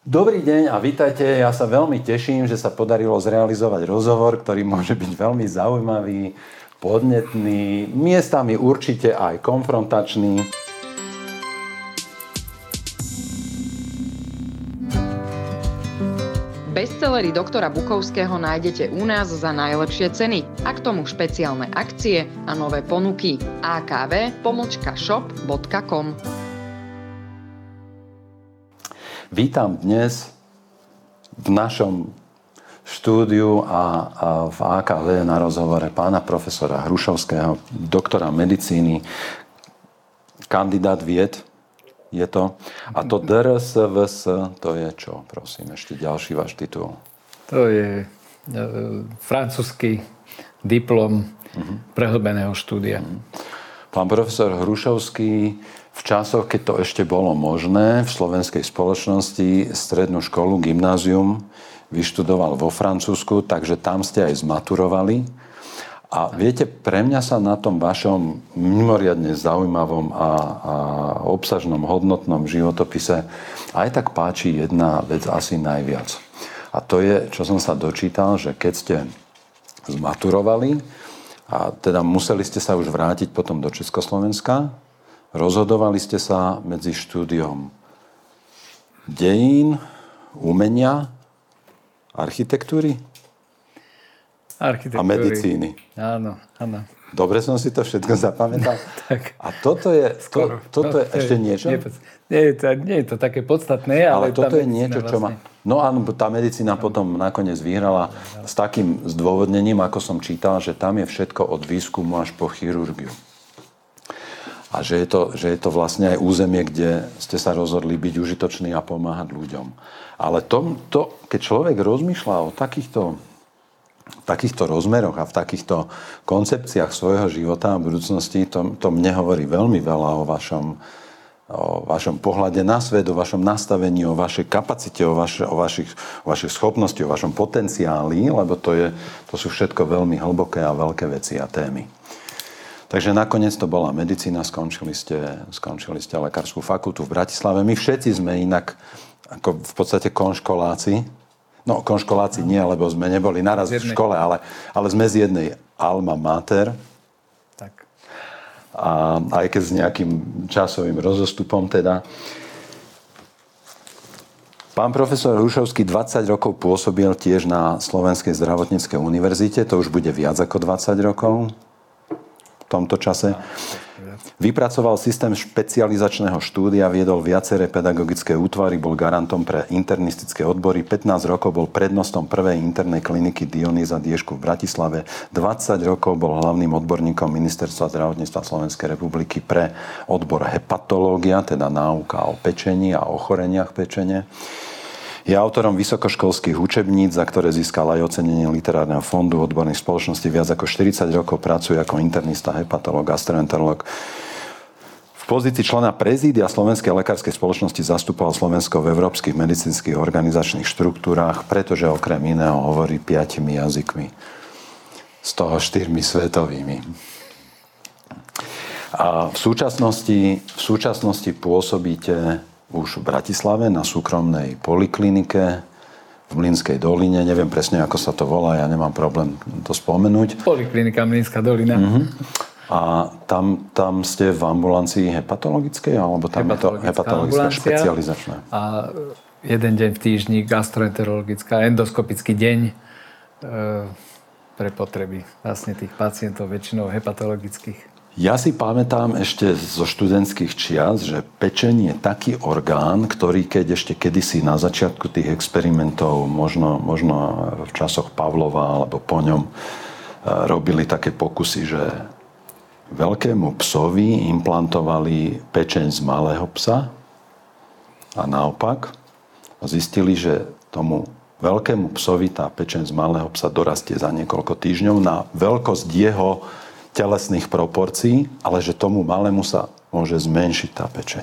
Dobrý deň a vítajte. Ja sa veľmi teším, že sa podarilo zrealizovať rozhovor, ktorý môže byť veľmi zaujímavý, podnetný, miestami určite aj konfrontačný. Bestsellery doktora Bukovského nájdete u nás za najlepšie ceny a k tomu špeciálne akcie a nové ponuky. akv.shop.com. Vítam dnes v našom štúdiu a v AKV na rozhovore pána profesora Hrušovského, doktora medicíny, kandidát vied, je to. A to DRSVS, to je čo? Prosím, ešte ďalší váš titul. To je francúzsky diplom prehlbeného štúdia. Pán profesor Hrušovský v časoch, keď to ešte bolo možné, v slovenskej spoločnosti strednú školu, gymnázium vyštudoval vo Francúzsku, takže tam ste aj zmaturovali. A viete, pre mňa sa na tom vašom mimoriadne zaujímavom a obsažnom, hodnotnom životopise aj tak páči jedna vec asi najviac. A to je, čo som sa dočítal, že keď ste zmaturovali, a teda museli ste sa už vrátiť potom do Československa, rozhodovali ste sa medzi štúdiom dejín, umenia, architektúry a medicíny. Áno, áno. Dobre som si to všetko zapamätal. Tak. A toto je, toto je ešte niečo? Nie je to také podstatné, ale toto je niečo, čo vlastne má... No áno, tá medicína potom nakoniec vyhrala s takým zdôvodnením, ako som čítal, že tam je všetko od výskumu až po chirurgiu. A že je to vlastne aj územie, kde ste sa rozhodli byť užitoční a pomáhať ľuďom. Ale to, keď človek rozmýšľa o takýchto rozmeroch a v takýchto koncepciách svojho života a budúcnosti, to mne hovorí veľmi veľa o vašom pohľade na svet, o vašom nastavení, o vašej kapacite, o vašich schopnosti, o vašom potenciáli, lebo to sú všetko veľmi hlboké a veľké veci a témy. Takže nakoniec to bola medicína, skončili ste lekárskú fakultu v Bratislave. My všetci sme inak ako v podstate konškoláci. No, konškoláci nie, lebo sme neboli naraz v škole, ale sme z jednej alma mater. Tak. A aj keď s nejakým časovým rozostupom teda. Pán profesor Hrušovský 20 rokov pôsobil tiež na Slovenskej zdravotníckej univerzite. To už bude viac ako 20 rokov. V tomto čase. Vypracoval systém špecializačného štúdia, viedol viaceré pedagogické útvary, bol garantom pre internistické odbory, 15 rokov bol prednostom prvej internej kliniky Dionýza Dieškovú v Bratislave, 20 rokov bol hlavným odborníkom Ministerstva zdravotníctva Slovenskej republiky pre odbor hepatológia, teda náuka o pečení a ochoreniach pečene. Je autorom vysokoškolských učebníc, za ktoré získal aj ocenenie Literárneho fondu odborných spoločností. Viac ako 40 rokov pracuje ako internista, hepatolog, gastroenterolog. V pozícii člena prezídia Slovenskej lekárskej spoločnosti zastupoval Slovensko v európskych medicínskych organizačných štruktúrách, pretože okrem iného hovorí 5 jazykmi. Z toho 4 svetovými. A v súčasnosti pôsobíte už v Bratislave na súkromnej poliklinike v Mlynskej doline. Neviem presne, ako sa to volá, ja nemám problém to spomenúť. Poliklinika Mlynská dolina. Uh-huh. A tam ste v ambulancii hepatologickej, alebo tam je to hepatologická špecializačná? A jeden deň v týždni gastroenterologická, endoskopický deň pre potreby vlastne tých pacientov, väčšinou hepatologických. Ja si pamätám ešte zo študentských čias, že pečenie je taký orgán, ktorý keď ešte kedysi na začiatku tých experimentov, možno v časoch Pavlova alebo po ňom, robili také pokusy, že veľkému psovi implantovali pečeň z malého psa a naopak zistili, že tomu veľkému psovi tá pečeň z malého psa dorastie za niekoľko týždňov na veľkosť jeho telesných proporcií, ale že tomu malému sa môže zmenšiť tá pečeň.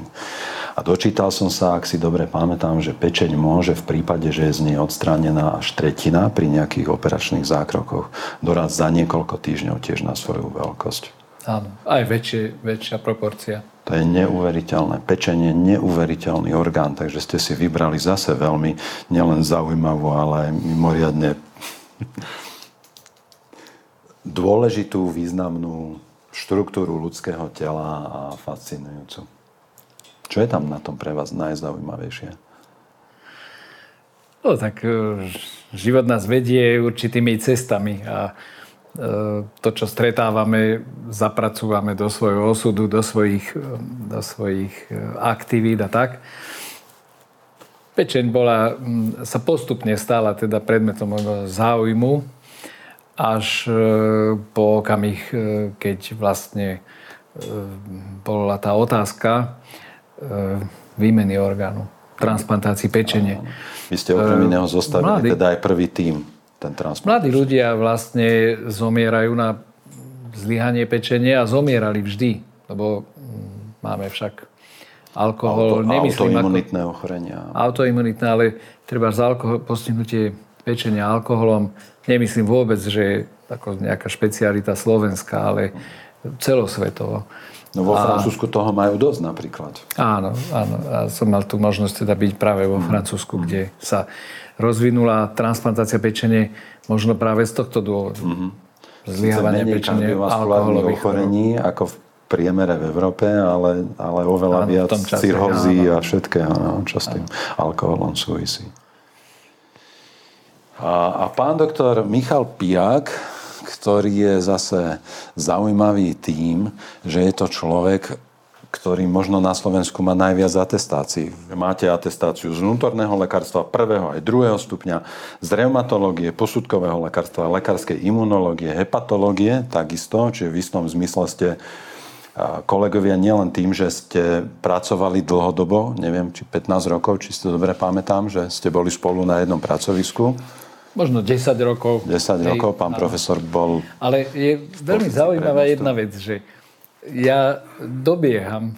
A dočítal som sa, ak si dobre pamätám, že pečeň môže v prípade, že je z nej odstránená až tretina pri nejakých operačných zákrokoch dorazť za niekoľko týždňov tiež na svoju veľkosť. Áno, aj väčšia proporcia. To je neuveriteľné. Pečenie, neuveriteľný orgán, takže ste si vybrali zase veľmi nielen zaujímavú, ale aj mimoriadne dôležitú, významnú štruktúru ľudského tela a fascinujúcu. Čo je tam na tom pre vás najzaujímavejšie? No tak život nás vedie určitými cestami a to, čo stretávame, zapracúvame do svojho osudu, do svojich aktivít a tak. Pečeň sa postupne stala teda predmetom môjho záujmu až po okamih, keď vlastne bola tá otázka výmeny orgánu, transplantácii pečene. Vy ste okrem iného zostavili teda aj prvý tím. Mladí ľudia vlastne zomierajú na zlyhanie pečenia a zomierali vždy, lebo máme však alkohol, nemyslím autoimunitné ochorenia. Autoimunitné, ale treba postihnutie pečenia alkoholom, nemyslím vôbec, že je ako nejaká špecialita slovenská, ale celosvetovo. No vo Francúzsku toho majú dosť napríklad. Áno. A som mal tú možnosť teda byť práve vo Francúzsku, kde sa rozvinula transplantácia pečene možno práve z tohto dôvodu. Zlyhávanie pečene alkoholových ochorení ako v priemere v Európe, ale oveľa viac cirhózy a všetkého, čo s tým alkoholom súvisí. A pán doktor Michal Piják, ktorý je zase zaujímavý tým, že je to človek, ktorý možno na Slovensku má najviac atestácií. Máte atestáciu z vnútorného lekárstva 1. aj 2. stupňa, z reumatológie, posudkového lekárstva, lekárskej imunológie, hepatológie, takisto, čiže v istom zmysle ste kolegovia nielen tým, že ste pracovali dlhodobo, neviem, či 15 rokov, či si to dobre pamätám, že ste boli spolu na jednom pracovisku. Možno 10 rokov. 10 rokov, pán profesor bol... Ale je veľmi zaujímavá jedna vec, že ja dobieham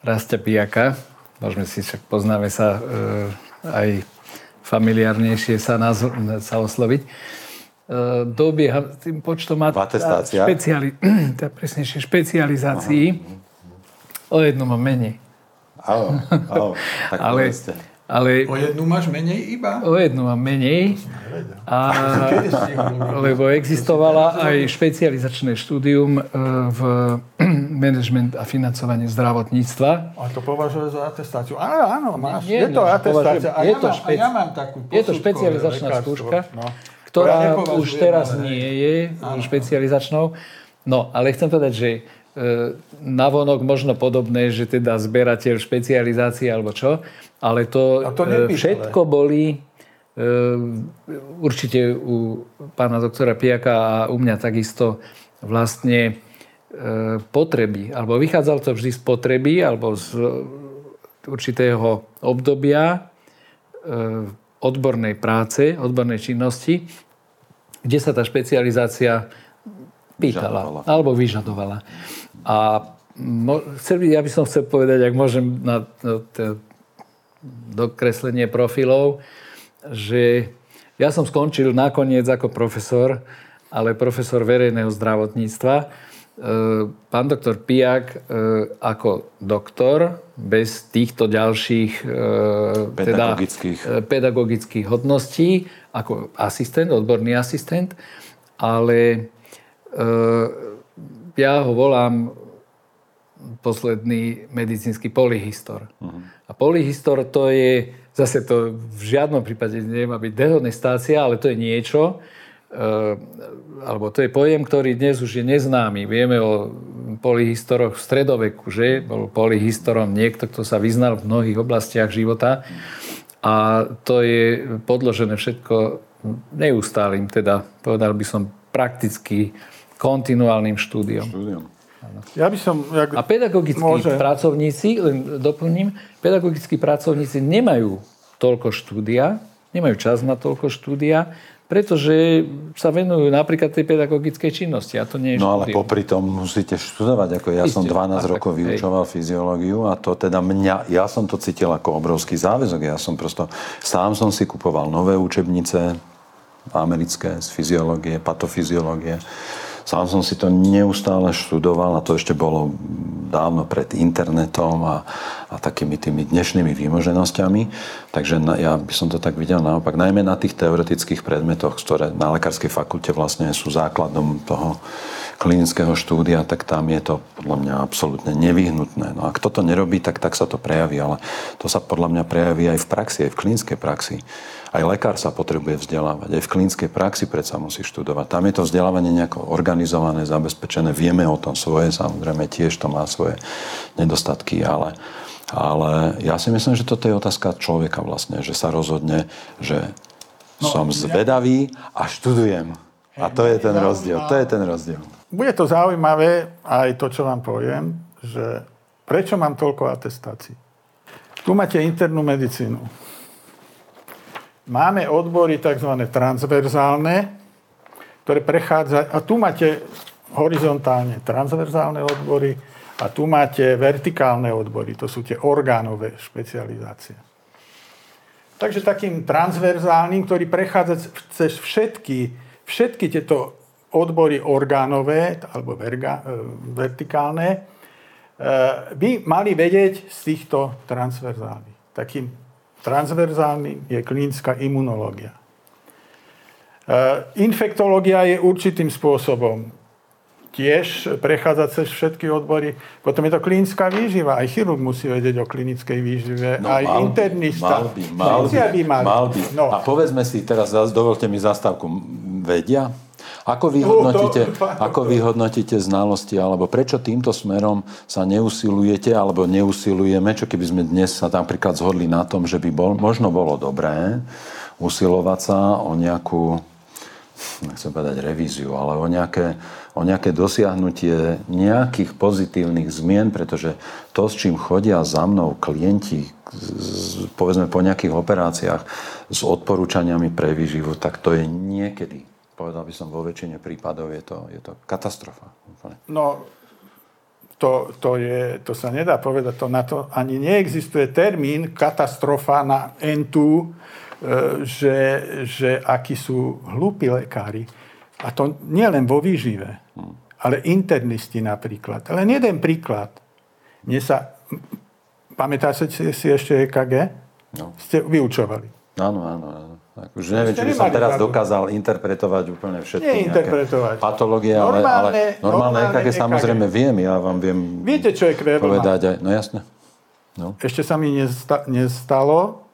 Rastia Pijaka, môžeme si však, poznáme sa aj familiárnejšie sa osloviť. Dobieham tým počtom špecializácií o jednom menej. Áno, tak povedzte. Ale o jednu máš menej iba? O jednu mám menej, lebo existovala aj špecializačné štúdium v management a financovanie zdravotníctva. A to považuje za atestáciu. Áno, máš. Je to atestácia. A ja mám takú posudkovú. Je to špecializačná skúška, ktorá už teraz nie je špecializačnou. No, ale chcem povedať, že navonok možno podobné, že teda zberateľ špecializácie alebo čo, ale to všetko boli určite u pána doktora Pijaka a u mňa takisto vlastne potreby, alebo vychádzalo to vždy z potreby alebo z určitého obdobia odbornej práce, odbornej činnosti, kde sa tá špecializácia pýtala alebo vyžadovala. A ja by som chcel povedať, ak môžem, na dokreslenie profilov, že ja som skončil nakoniec ako profesor, ale profesor verejného zdravotníctva. Pán doktor Pijak ako doktor, bez týchto ďalších pedagogických hodností, ako asistent, odborný asistent, ale ja ho volám posledný medicínsky polyhistor. A polyhistor, to je, zase to v žiadnom prípade nemá byť dehonestácia, ale to je niečo, alebo to je pojem, ktorý dnes už je neznámy. Vieme o polyhistoroch v stredoveku, že? Bol polyhistorom niekto, kto sa vyznal v mnohých oblastiach života. A to je podložené všetko neustálým, teda povedal by som prakticky kontinuálnym štúdiom. Ja by som, a pedagogickí pracovníci, len doplním, pedagogickí pracovníci nemajú toľko štúdia, nemajú čas na toľko štúdia, pretože sa venujú napríklad tej pedagogickej činnosti. A to nie je štúdium. No ale popri tom musíte študovať. Ako ja som 12 rokov vyučoval fyziológiu a to teda ja som to cítil ako obrovský záväzok. Ja som sám som si kupoval nové učebnice americké z fyziológie, patofyziológie. Sám som si to neustále študoval a to ešte bolo dávno pred internetom a takými tými dnešnými výmoženostiami. Takže ja by som to tak videl naopak. Najmä na tých teoretických predmetoch, ktoré na lekárskej fakulte vlastne sú základom toho klinického štúdia, tak tam je to podľa mňa absolútne nevyhnutné. No a kto to nerobí, tak sa to prejaví. Ale to sa podľa mňa prejaví aj v praxi, aj v klinickej praxi. Aj lekár sa potrebuje vzdelávať. Aj v klinickej praxi predsa musí študovať. Tam je to vzdelávanie nejako organizované, zabezpečené. Vieme o tom svoje, samozrejme tiež to má svoje nedostatky, ale ja si myslím, že toto je otázka človeka vlastne, že sa rozhodne, že som zvedavý a študujem. A to je ten rozdiel, Bude to zaujímavé aj to, čo vám poviem, že prečo mám toľko atestácií. Tu máte internú medicínu. Máme odbory tzv. Transverzálne, ktoré prechádzajú, a tu máte horizontálne transverzálne odbory a tu máte vertikálne odbory, to sú tie orgánové špecializácie. Takže takým transverzálnym, ktorý prechádza cez všetky tieto odbory orgánové alebo vertikálne, by mali vedieť z týchto transverzálnych. Takým transverzálnym je klinická imunológia. Infektológia je určitým spôsobom tiež prechádza cez všetky odbory. Potom je to klinická výživa. Aj chirurg musí vedieť o klinickej výžive. No, aj internista. Mal by. No. A povedzme si teraz, dovolte mi zastávku, vedia? Ako vyhodnotíte znalosti, alebo prečo týmto smerom sa neusilujete, alebo neusilujeme, čo keby sme dnes sa napríklad zhodli na tom, že by možno bolo dobré usilovať sa o nejakú, nechcem povedať revíziu, ale o nejaké dosiahnutie nejakých pozitívnych zmien, pretože to, s čím chodia za mnou klienti, povedzme po nejakých operáciách s odporúčaniami pre výživu, tak to je niekedy, povedal by som, vo väčšine prípadov je to katastrofa. No, to sa nedá povedať. To na to ani neexistuje termín katastrofa na N2, že akí sú hlúpi lekári. A to nie len vo výžive, ale internisti napríklad. Len jeden príklad. Pamätáte si ešte EKG? No. Ste vyučovali. Áno. Tak už neviem, či by som teraz dokázal interpretovať úplne všetky nejaké patológie, ale normálne EKG samozrejme viem, ja vám viem. Viete, čo je Kréblman? Povedať aj, no jasne. No. Ešte sa mi nestalo,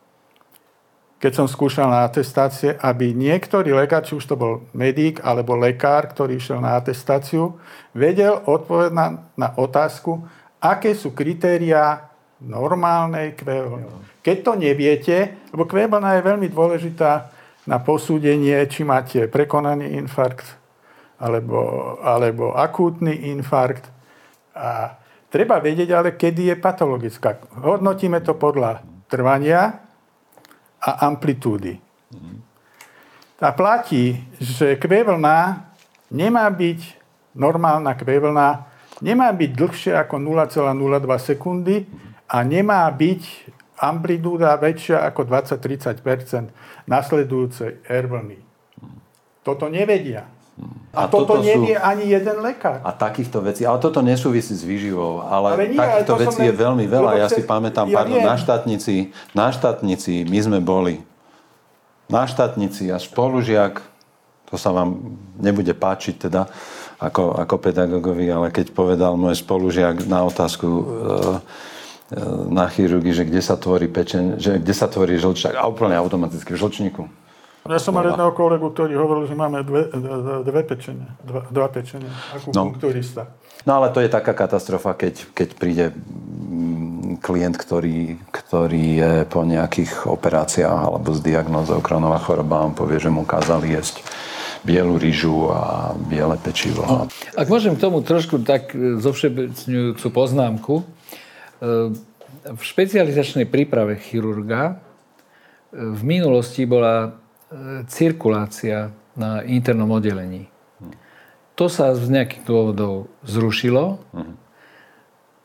keď som skúšal na atestácie, aby niektorý lekár, či už to bol medík alebo lekár, ktorý išiel na atestáciu, vedel odpovedať na otázku, aké sú kritériá normálnej QV. Keď to neviete, lebo QV je veľmi dôležitá na posúdenie, či máte prekonaný infarkt alebo akútny infarkt. A treba vedieť, ale kedy je patologická. Hodnotíme to podľa trvania a amplitúdy. A platí, že QV nemá byť normálna QV, nemá byť dlhšie ako 0,02 sekundy a nemá byť amplitúda väčšia ako 20-30% nasledujúcej R vlny. Toto nevedia. A toto nevie ani jeden lekár. A takýchto vecí, ale toto nesúvisí s výživou, ale takýchto vecí je veľmi veľa. Ja si pamätám, na štátnici my sme boli. Na štátnici a spolužiak, to sa vám nebude páčiť teda, ako pedagogovi, ale keď povedal môj spolužiak na otázku na chirurgii, že kde sa tvorí pečeň, že kde sa tvorí žlčák, a úplne automaticky v žlčníku. Ja som mal jedného kolegu, ktorý hovoril, že máme dva pečenia, ako punkturista. No ale to je taká katastrofa, keď príde klient, ktorý je po nejakých operáciách alebo s diagnózou Crohnova choroba, on povie, že mu kázali jesť bielú ryžu a biele pečivo. No. Ak môžem k tomu trošku tak zovšeobecňujúcu poznámku. V špecializačnej príprave chirurga v minulosti bola cirkulácia na internom oddelení. To sa z nejakých dôvodov zrušilo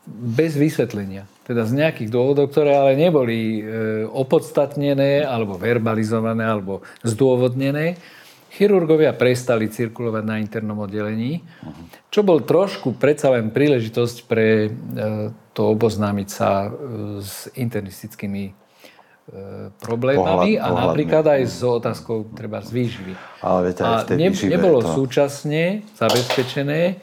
bez vysvetlenia. Teda z nejakých dôvodov, ktoré ale neboli opodstatnené alebo verbalizované alebo zdôvodnené. Chirurgovia prestali cirkulovať na internom oddelení, čo bol trošku predsa len príležitosť pre to oboznámiť sa s internistickými problémami a napríklad aj s otázkou treba z výživy. A nebolo súčasne zabezpečené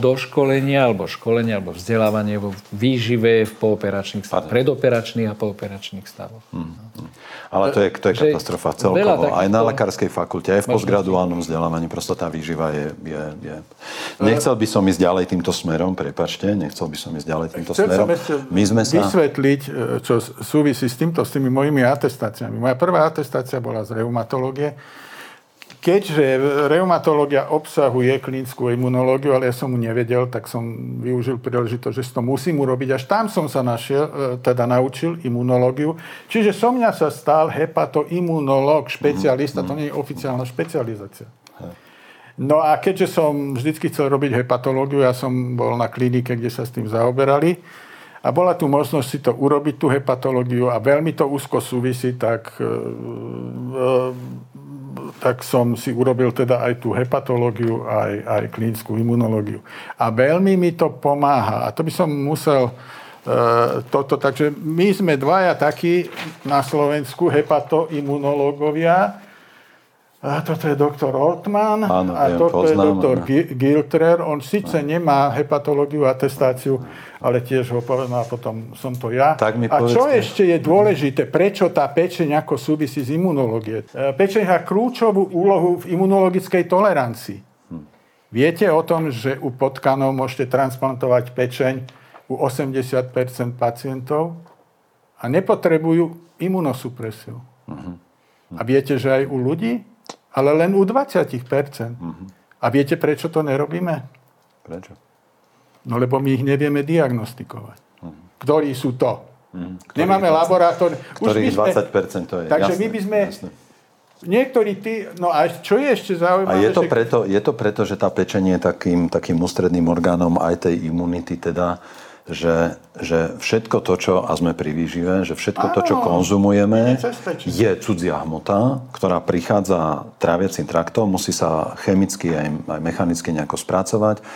doškolenia alebo školenia alebo vzdelávanie vo výžive v pooperačných stavoch, predoperačných a pooperačných stavoch. Ale to je katastrofa celkovo. Aj na lekárskej fakulte, aj v postgraduálnom vzdelávaní. Prosto tá výživa je. Nechcel by som ísť ďalej týmto smerom, prepáčte, My sme sa vysvetliť, čo súvisí s týmto, s tými mojimi atestáciami. Moja prvá atestácia bola z reumatológie. Keďže reumatológia obsahuje klinickú imunológiu, ale ja som mu nevedel, tak som využil príležitosť, že to musím urobiť. Až tam som sa naučil imunológiu. Čiže som mňa sa stal hepatoimunológ, špecialista. To nie je oficiálna špecializácia. No a keďže som vždycky chcel robiť hepatológiu, ja som bol na klinike, kde sa s tým zaoberali. A bola tu možnosť si to urobiť, tú hepatológiu, a veľmi to úzko súvisí, tak som si urobil teda aj tú hepatológiu, aj klinickú imunológiu. A veľmi mi to pomáha. A to by som musel toto. Takže my sme dvaja takí na Slovensku hepatoimunológovia. A toto je doktor Ortman je doktor Giltrer. On síce nemá hepatológiu, atestáciu, ale tiež ho povedal, a potom som to ja. A čo ešte je dôležité, prečo tá pečeň ako súvisí s imunológiou? Pečeň má kľúčovú úlohu v imunologickej tolerancii. Viete o tom, že u potkanov môžete transplantovať pečeň u 80% pacientov a nepotrebujú imunosupresiu. A viete, že aj u ľudí? Ale len u 20%. A viete, prečo to nerobíme? Prečo? No, lebo my ich nevieme diagnostikovať. Ktorí sú to? Nemáme laboratór. Ktorých 20% to je. Takže jasné, my by sme... Jasné. Niektorí tí... No a čo je ešte zaujímavé? A je to preto, že tá pečenie je takým ústredným orgánom aj tej imunity, teda... Že všetko to, čo, a sme pri výžive, že všetko to, čo konzumujeme, je cudzia hmota, ktorá prichádza traviacím traktom, musí sa chemicky aj mechanicky nejako spracovať.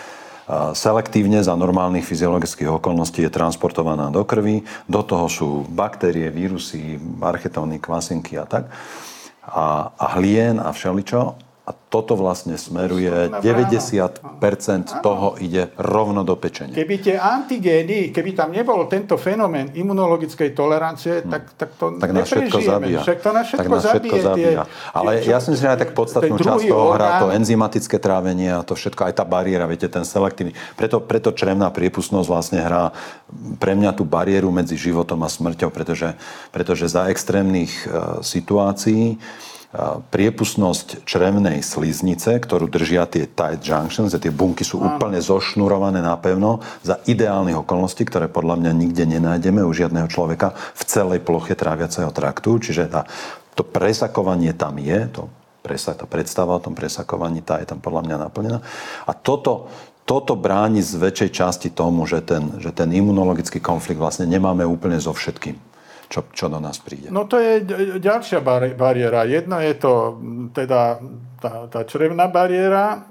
Selektívne za normálnych fyziologických okolností je transportovaná do krvi, do toho sú baktérie, vírusy, archetóny, kvasinky a tak, a hlien a všeličo. A toto vlastne smeruje, 90% toho ide rovno do pečenia. Keby tie antigény, keby tam nebol tento fenomén imunologickej tolerancie, tak to neprežijeme. Tak nás všetko zabíja. Ale ja som si aj tak podstatnú časť toho hrá to enzymatické trávenie a to všetko, aj tá bariéra, viete, ten selektívny. Preto črevná priepustnosť vlastne hrá pre mňa tú bariéru medzi životom a smrťou, pretože za extrémnych situácií priepustnosť črevnej sliznice, ktorú držia tie tight junctions, tie bunky sú úplne zošnurované napevno, za ideálnych okolností, ktoré podľa mňa nikde nenájdeme u žiadneho človeka v celej ploche tráviaceho traktu. Čiže to presakovanie tam je, tá predstava o tom presakovaní, tá je tam podľa mňa naplnená. A toto bráni z väčšej časti tomu, že ten imunologický konflikt vlastne nemáme úplne so všetkým. Čo do nás príde? No to je ďalšia bariéra. Jedna je to teda tá črevná bariéra.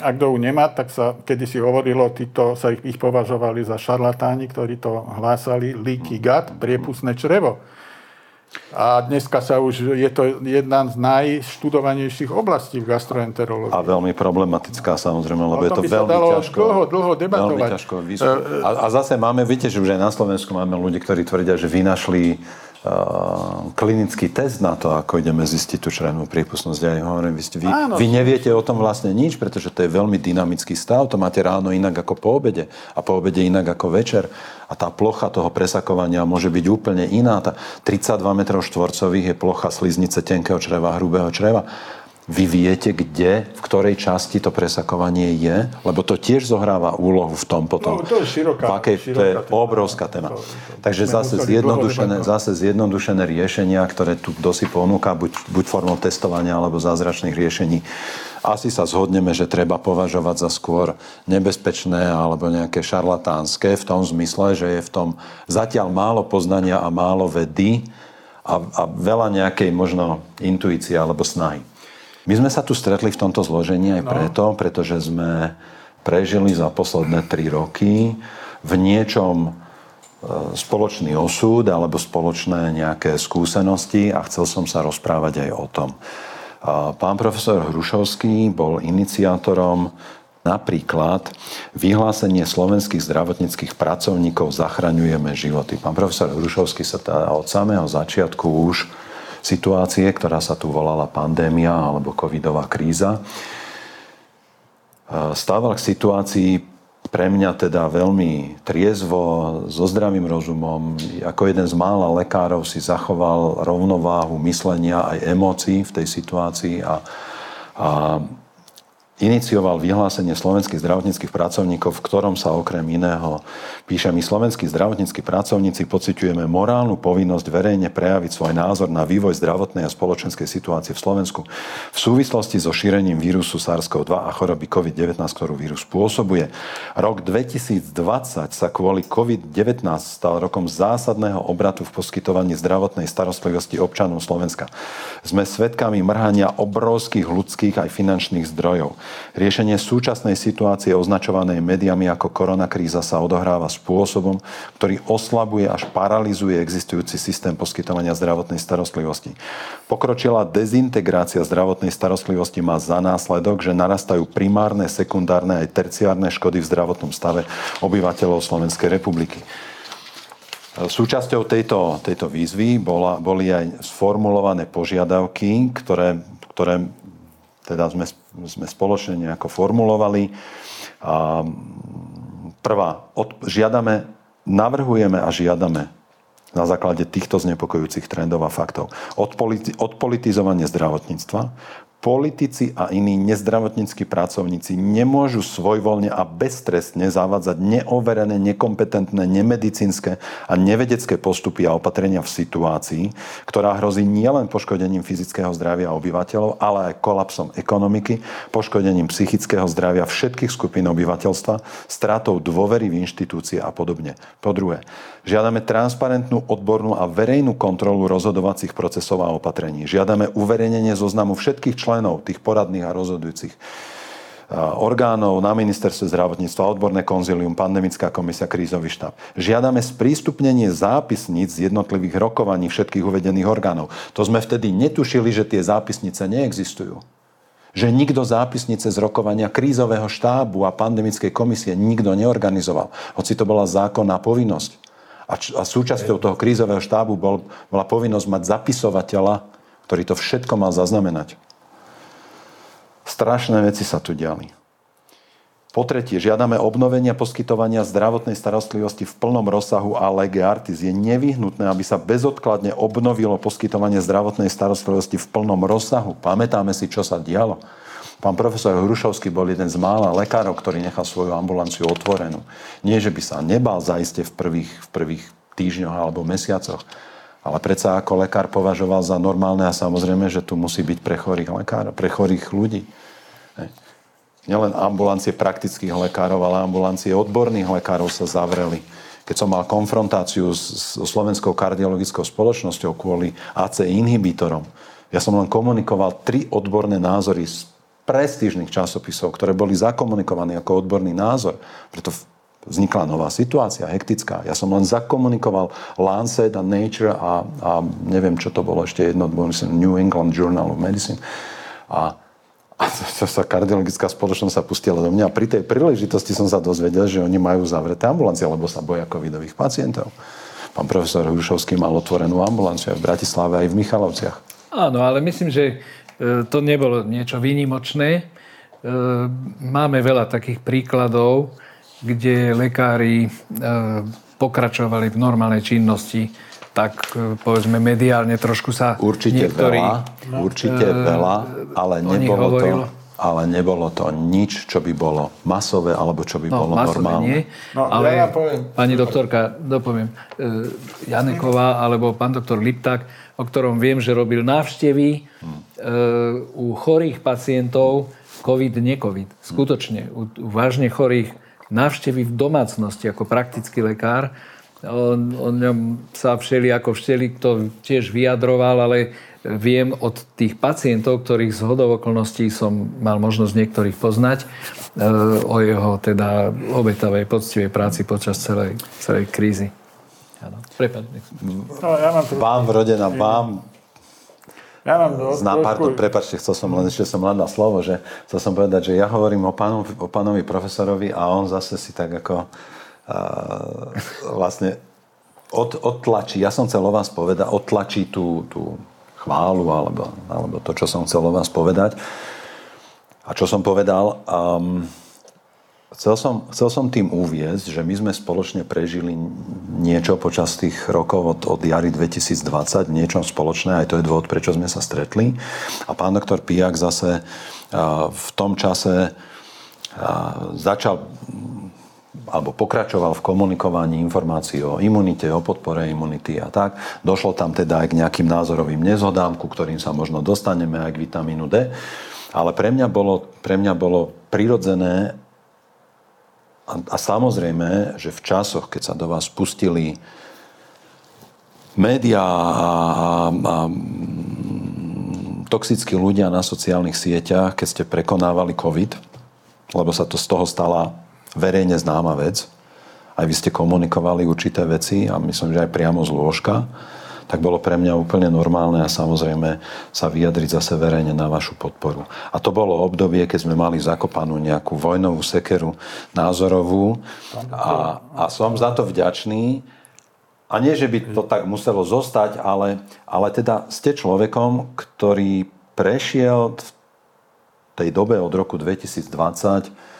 A kto ju nemá, tak sa kedysi hovorilo, ich považovali za šarlatáni, ktorí to hlásali, leaky gut, priepustné črevo. A dneska sa už je to jedna z najštudovanejších oblastí v gastroenterológii. A veľmi problematická, samozrejme, lebo je to veľmi ťažko. Dlho debatovať. Veľmi ťažko. A zase máme, viete, že už aj na Slovensku máme ľudí, ktorí tvrdia, že vynašli klinický test na to, ako ideme zistiť tú črevnú prípustnosť. Ja hovorím, vy neviete o tom vlastne nič, pretože to je veľmi dynamický stav. To máte ráno inak ako po obede a po obede inak ako večer. A tá plocha toho presakovania môže byť úplne iná. 32 metrov štvorcových je plocha sliznice tenkého čreva, hrubého čreva. Vy viete, kde, v ktorej časti to presakovanie je? Lebo to tiež zohráva úlohu v tom potom. No, to je široká, to je obrovská téma. Takže zase zjednodušené riešenia, ktoré tu dosi ponúka, buď formou testovania, alebo zázračných riešení. Asi sa zhodneme, že treba považovať za skôr nebezpečné alebo nejaké šarlatánske, v tom zmysle, že je v tom zatiaľ málo poznania a málo vedy a veľa nejakej možno intuície alebo snahy. My sme sa tu stretli v tomto zložení aj pretože sme prežili za posledné 3 roky v niečom spoločný osud alebo spoločné nejaké skúsenosti a chcel som sa rozprávať aj o tom. Pán profesor Hrušovský bol iniciátorom napríklad vyhlásenie slovenských zdravotníckych pracovníkov Zachraňujeme životy. Pán profesor Hrušovský sa od samého začiatku už situácie, ktorá sa tu volala pandémia alebo covidová kríza, stával k situácii pre mňa teda veľmi triezvo, so zdravým rozumom. Ako jeden z mála lekárov si zachoval rovnováhu myslenia aj emócií v tej situácii a inicioval vyhlásenie slovenských zdravotníckych pracovníkov, v ktorom sa okrem iného píše: my slovenskí zdravotníckí pracovníci pociťujeme morálnu povinnosť verejne prejaviť svoj názor na vývoj zdravotnej a spoločenskej situácie v Slovensku v súvislosti so šírením vírusu SARS-CoV-2 a choroby COVID-19, ktorú vírus spôsobuje. Rok 2020 sa kvôli COVID-19 stal rokom zásadného obratu v poskytovaní zdravotnej starostlivosti občanov Slovenska. Sme svedkami mrhania obrovských ľudských aj finančných zdrojov. Riešenie súčasnej situácie označovanej médiami ako koronakríza sa odohráva spôsobom, ktorý oslabuje až paralyzuje existujúci systém poskytovania zdravotnej starostlivosti. Pokročilá dezintegrácia zdravotnej starostlivosti má za následok, že narastajú primárne, sekundárne aj terciárne škody v zdravotnom stave obyvateľov Slovenskej republiky. Súčasťou tejto výzvy boli aj sformulované požiadavky, ktoré teda sme spoločne nejako formulovali. A prvá, navrhujeme a žiadame na základe týchto znepokojujúcich trendov a faktov odpolitizovanie zdravotníctva. Politici a iní nezdravotníckí pracovníci nemôžu svojvoľne a beztrestne zavádzať neoverené, nekompetentné, nemedicínske a nevedecké postupy a opatrenia v situácii, ktorá hrozí nielen poškodením fyzického zdravia obyvateľov, ale aj kolapsom ekonomiky, poškodením psychického zdravia všetkých skupín obyvateľstva, stratou dôvery v inštitúcie a podobne. Po druhé, žiadame transparentnú, odbornú a verejnú kontrolu rozhodovacích procesov a opatrení. Žiadame uverejnenie zoznamu všetkých členov tých poradných a rozhodujúcich orgánov na ministerstve zdravotníctva, odborné konzílium, pandemická komisia, krízový štáb. Žiadame sprístupnenie zápisníc z jednotlivých rokovaní všetkých uvedených orgánov. To sme vtedy netušili, že tie zápisnice neexistujú. Že nikto zápisnice z rokovania krízového štábu a pandemickej komisie nikto neorganizoval. Hoci to bola zákonná povinnosť. A súčasťou toho krízového štábu bola povinnosť mať zapisovateľa, ktorý to všetko mal zaznamenať. Strašné veci sa tu diali. Po tretie, žiadame obnovenia poskytovania zdravotnej starostlivosti v plnom rozsahu a lege artis. Je nevyhnutné, aby sa bezodkladne obnovilo poskytovanie zdravotnej starostlivosti v plnom rozsahu. Pamätáme si, čo sa dialo. Pán profesor Hrušovský bol jeden z mála lekárov, ktorý nechal svoju ambulanciu otvorenú. Nie, že by sa nebal zaiste v prvých týždňoch alebo mesiacoch, ale predsa ako lekár považoval za normálne a samozrejme, že tu musí byť pre chorých lekárov, pre chorých ľudí. Nielen ambulancie praktických lekárov, ale ambulancie odborných lekárov sa zavreli. Keď som mal konfrontáciu so Slovenskou kardiologickou spoločnosťou kvôli AC inhibitorom, ja som len komunikoval 3 odborné názory z prestížnych časopisov, ktoré boli zakomunikované ako odborný názor. Preto vznikla nová situácia, hektická. Ja som len zakomunikoval Lancet a Nature a neviem, čo to bolo ešte jedno, New England Journal of Medicine. A sa kardiologická spoločnosť sa pustila do mňa. Pri tej príležitosti som sa dozvedel, že oni majú zavreté ambulancie, lebo sa boja covidových pacientov. Pán profesor Hrušovský mal otvorenú ambulanciu aj v Bratislave, aj v Michalovciach. Áno, ale myslím, že to nebolo niečo výnimočné. Máme veľa takých príkladov, kde lekári pokračovali v normálnej činnosti, tak povedzme mediálne trošku sa určite veľa, ale nebolo to nič, čo by bolo masové, alebo čo by bolo normálne. Ale ja poviem. Pani doktorka, dopoviem, Janeková alebo pán doktor Lipták, o ktorom viem, že robil návštevy u chorých pacientov, COVID, ne-COVID. Skutočne, u vážne chorých návštevy v domácnosti ako praktický lekár O ňom sa všelikto tiež vyjadroval, ale viem od tých pacientov, ktorých z hodou okolností som mal možnosť niektorých poznať, o jeho teda obetavej, poctivej práci počas celej krízy. Áno. Prepáč. Vám vrodená, vám... chcel som len, na slovo, že chcel som povedať, že ja hovorím o pánovi profesorovi a on zase si tak ako... vlastne odtlačí, ja som chcel o vás povedať, odtlačí tú chválu alebo to, čo som chcel o vás povedať. A čo som povedal, chcel som tým uviesť, že my sme spoločne prežili niečo počas tých rokov od jary 2020, niečo spoločné, aj to je dôvod, prečo sme sa stretli. A pán doktor Piják zase v tom čase začal alebo pokračoval v komunikovaní informácií o imunite, o podpore imunity a tak. Došlo tam teda aj k nejakým názorovým nezhodám, ku ktorým sa možno dostaneme aj k vitamínu D. Ale pre mňa bolo prirodzené a samozrejme, že v časoch, keď sa do vás pustili médiá a toxickí ľudia na sociálnych sieťach, keď ste prekonávali COVID, lebo sa to z toho stala verejne známa vec, aj vy ste komunikovali určité veci a myslím, že aj priamo z lôžka, tak bolo pre mňa úplne normálne a samozrejme sa vyjadriť zase verejne na vašu podporu. A to bolo obdobie, keď sme mali zakopanú nejakú vojnovú sekeru názorovú a som za to vďačný. A nie, že by to tak muselo zostať, ale teda ste človekom, ktorý prešiel v tej dobe od roku 2020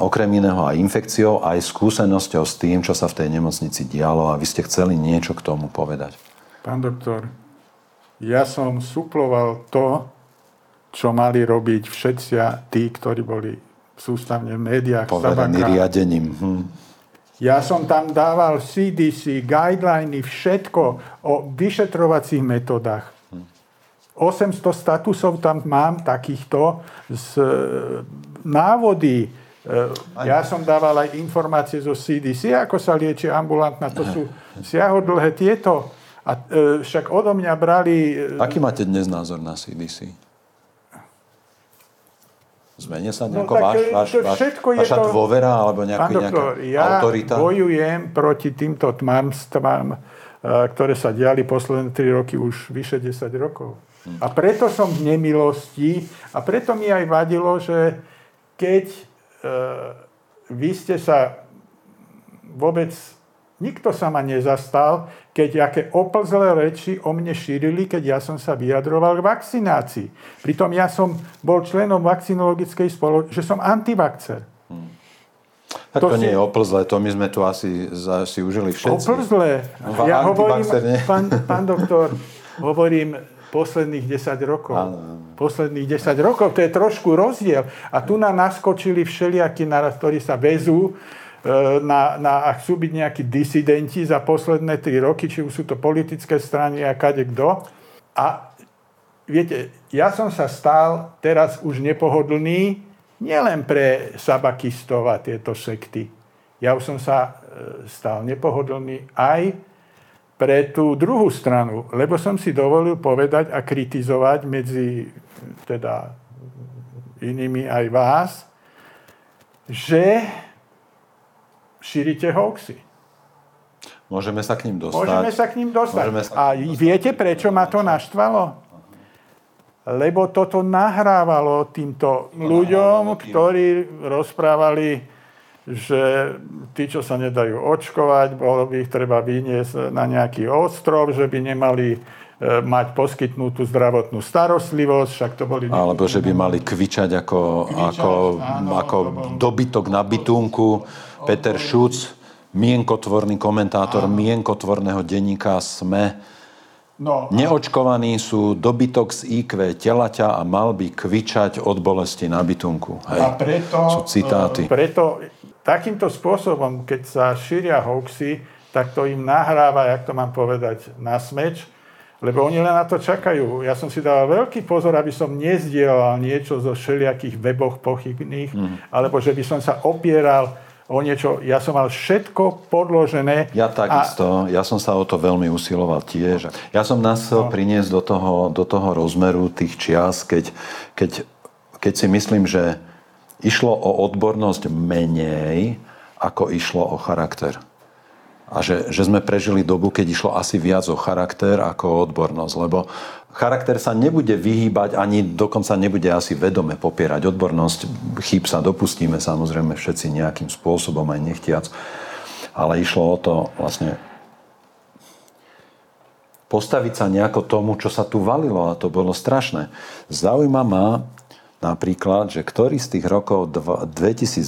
okrem iného aj infekciou, aj skúsenosťou s tým, čo sa v tej nemocnici dialo a vy ste chceli niečo k tomu povedať. Pán doktor, ja som suploval to, čo mali robiť všetci tí, ktorí boli sústavne v médiách. Povedaný Sabaka. Riadením. Ja som tam dával CDC, guideliny, všetko o vyšetrovacích metodách. 800 statusov tam mám takýchto z návody. Ja som dával aj informácie zo CDC, ako sa lieči ambulantná. To sú siahodlhé tieto. A však odo mňa brali... Aký máte dnes názor na CDC? Zmenia sa nejako vaša dôvera alebo nejaká autorita? Ja bojujem proti týmto tmamstvám, ktoré sa diali posledné 3 roky už vyše 10 rokov. A preto som v nemilosti a preto mi aj vadilo, že keď vy ste sa vôbec, nikto sa ma nezastal, keď aké oplzlé reči o mne šírili, keď ja som sa vyjadroval k vakcinácii. Pritom ja som bol členom vakcinologickej spoločnosti, že som antivakcer. Tak to nie je oplzlé, to my sme tu asi užili všetci. Oplzlé. Ja hovorím, pán doktor, hovorím posledných 10 rokov. Posledných 10 rokov, to je trošku rozdiel. A tu nám naskočili všelijakí, ktorí sa vezú a chcú byť nejakí disidenti za posledné 3 roky, či už sú to politické strany a kadekdo. A viete, ja som sa stal teraz už nepohodlný, nielen pre sabakistov a tieto sekty. Ja už som sa stal nepohodlný aj pre tú druhú stranu, lebo som si dovolil povedať a kritizovať medzi teda inými aj vás, že šírite hoaxy. Môžeme sa k ním dostať. Viete, prečo ma to naštvalo? Lebo toto nahrávalo týmto ľuďom, ktorí rozprávali, že tí, čo sa nedajú očkovať, bolo by ich treba vyniesť na nejaký ostrov, že by nemali mať poskytnutú zdravotnú starostlivosť, však to boli... Alebo že by mali kvičať ako dobytok na bytunku. Peter Šúc, mienkotvorný komentátor mienkotvorného denníka SME. No, neočkovaní sú dobytok z IQ telaťa a mal by kvičať od bolesti na bytunku. Hej. A preto, sú citáty. Preto takýmto spôsobom, keď sa šíria hoaxy, tak to im nahráva, jak to mám povedať, na smeč, lebo oni len na to čakajú. Ja som si dal veľký pozor, aby som nezdielal niečo zo všelijakých weboch pochybných, alebo že by som sa opieral o niečo. Ja som mal všetko podložené. Ja takisto. Ja som sa o to veľmi usiloval tiež. Ja som nás chcel priniesť do toho rozmeru tých čias, keď si myslím, že išlo o odbornosť menej, ako išlo o charakter. A že sme prežili dobu, keď išlo asi viac o charakter ako o odbornosť. Lebo charakter sa nebude vyhýbať, ani dokonca nebude asi vedome popierať odbornosť. Chýb sa dopustíme samozrejme všetci nejakým spôsobom, aj nechtiac. Ale išlo o to vlastne postaviť sa nejako tomu, čo sa tu valilo. A to bolo strašné. Zaujíma ma napríklad, že ktorý z tých rokov 2020,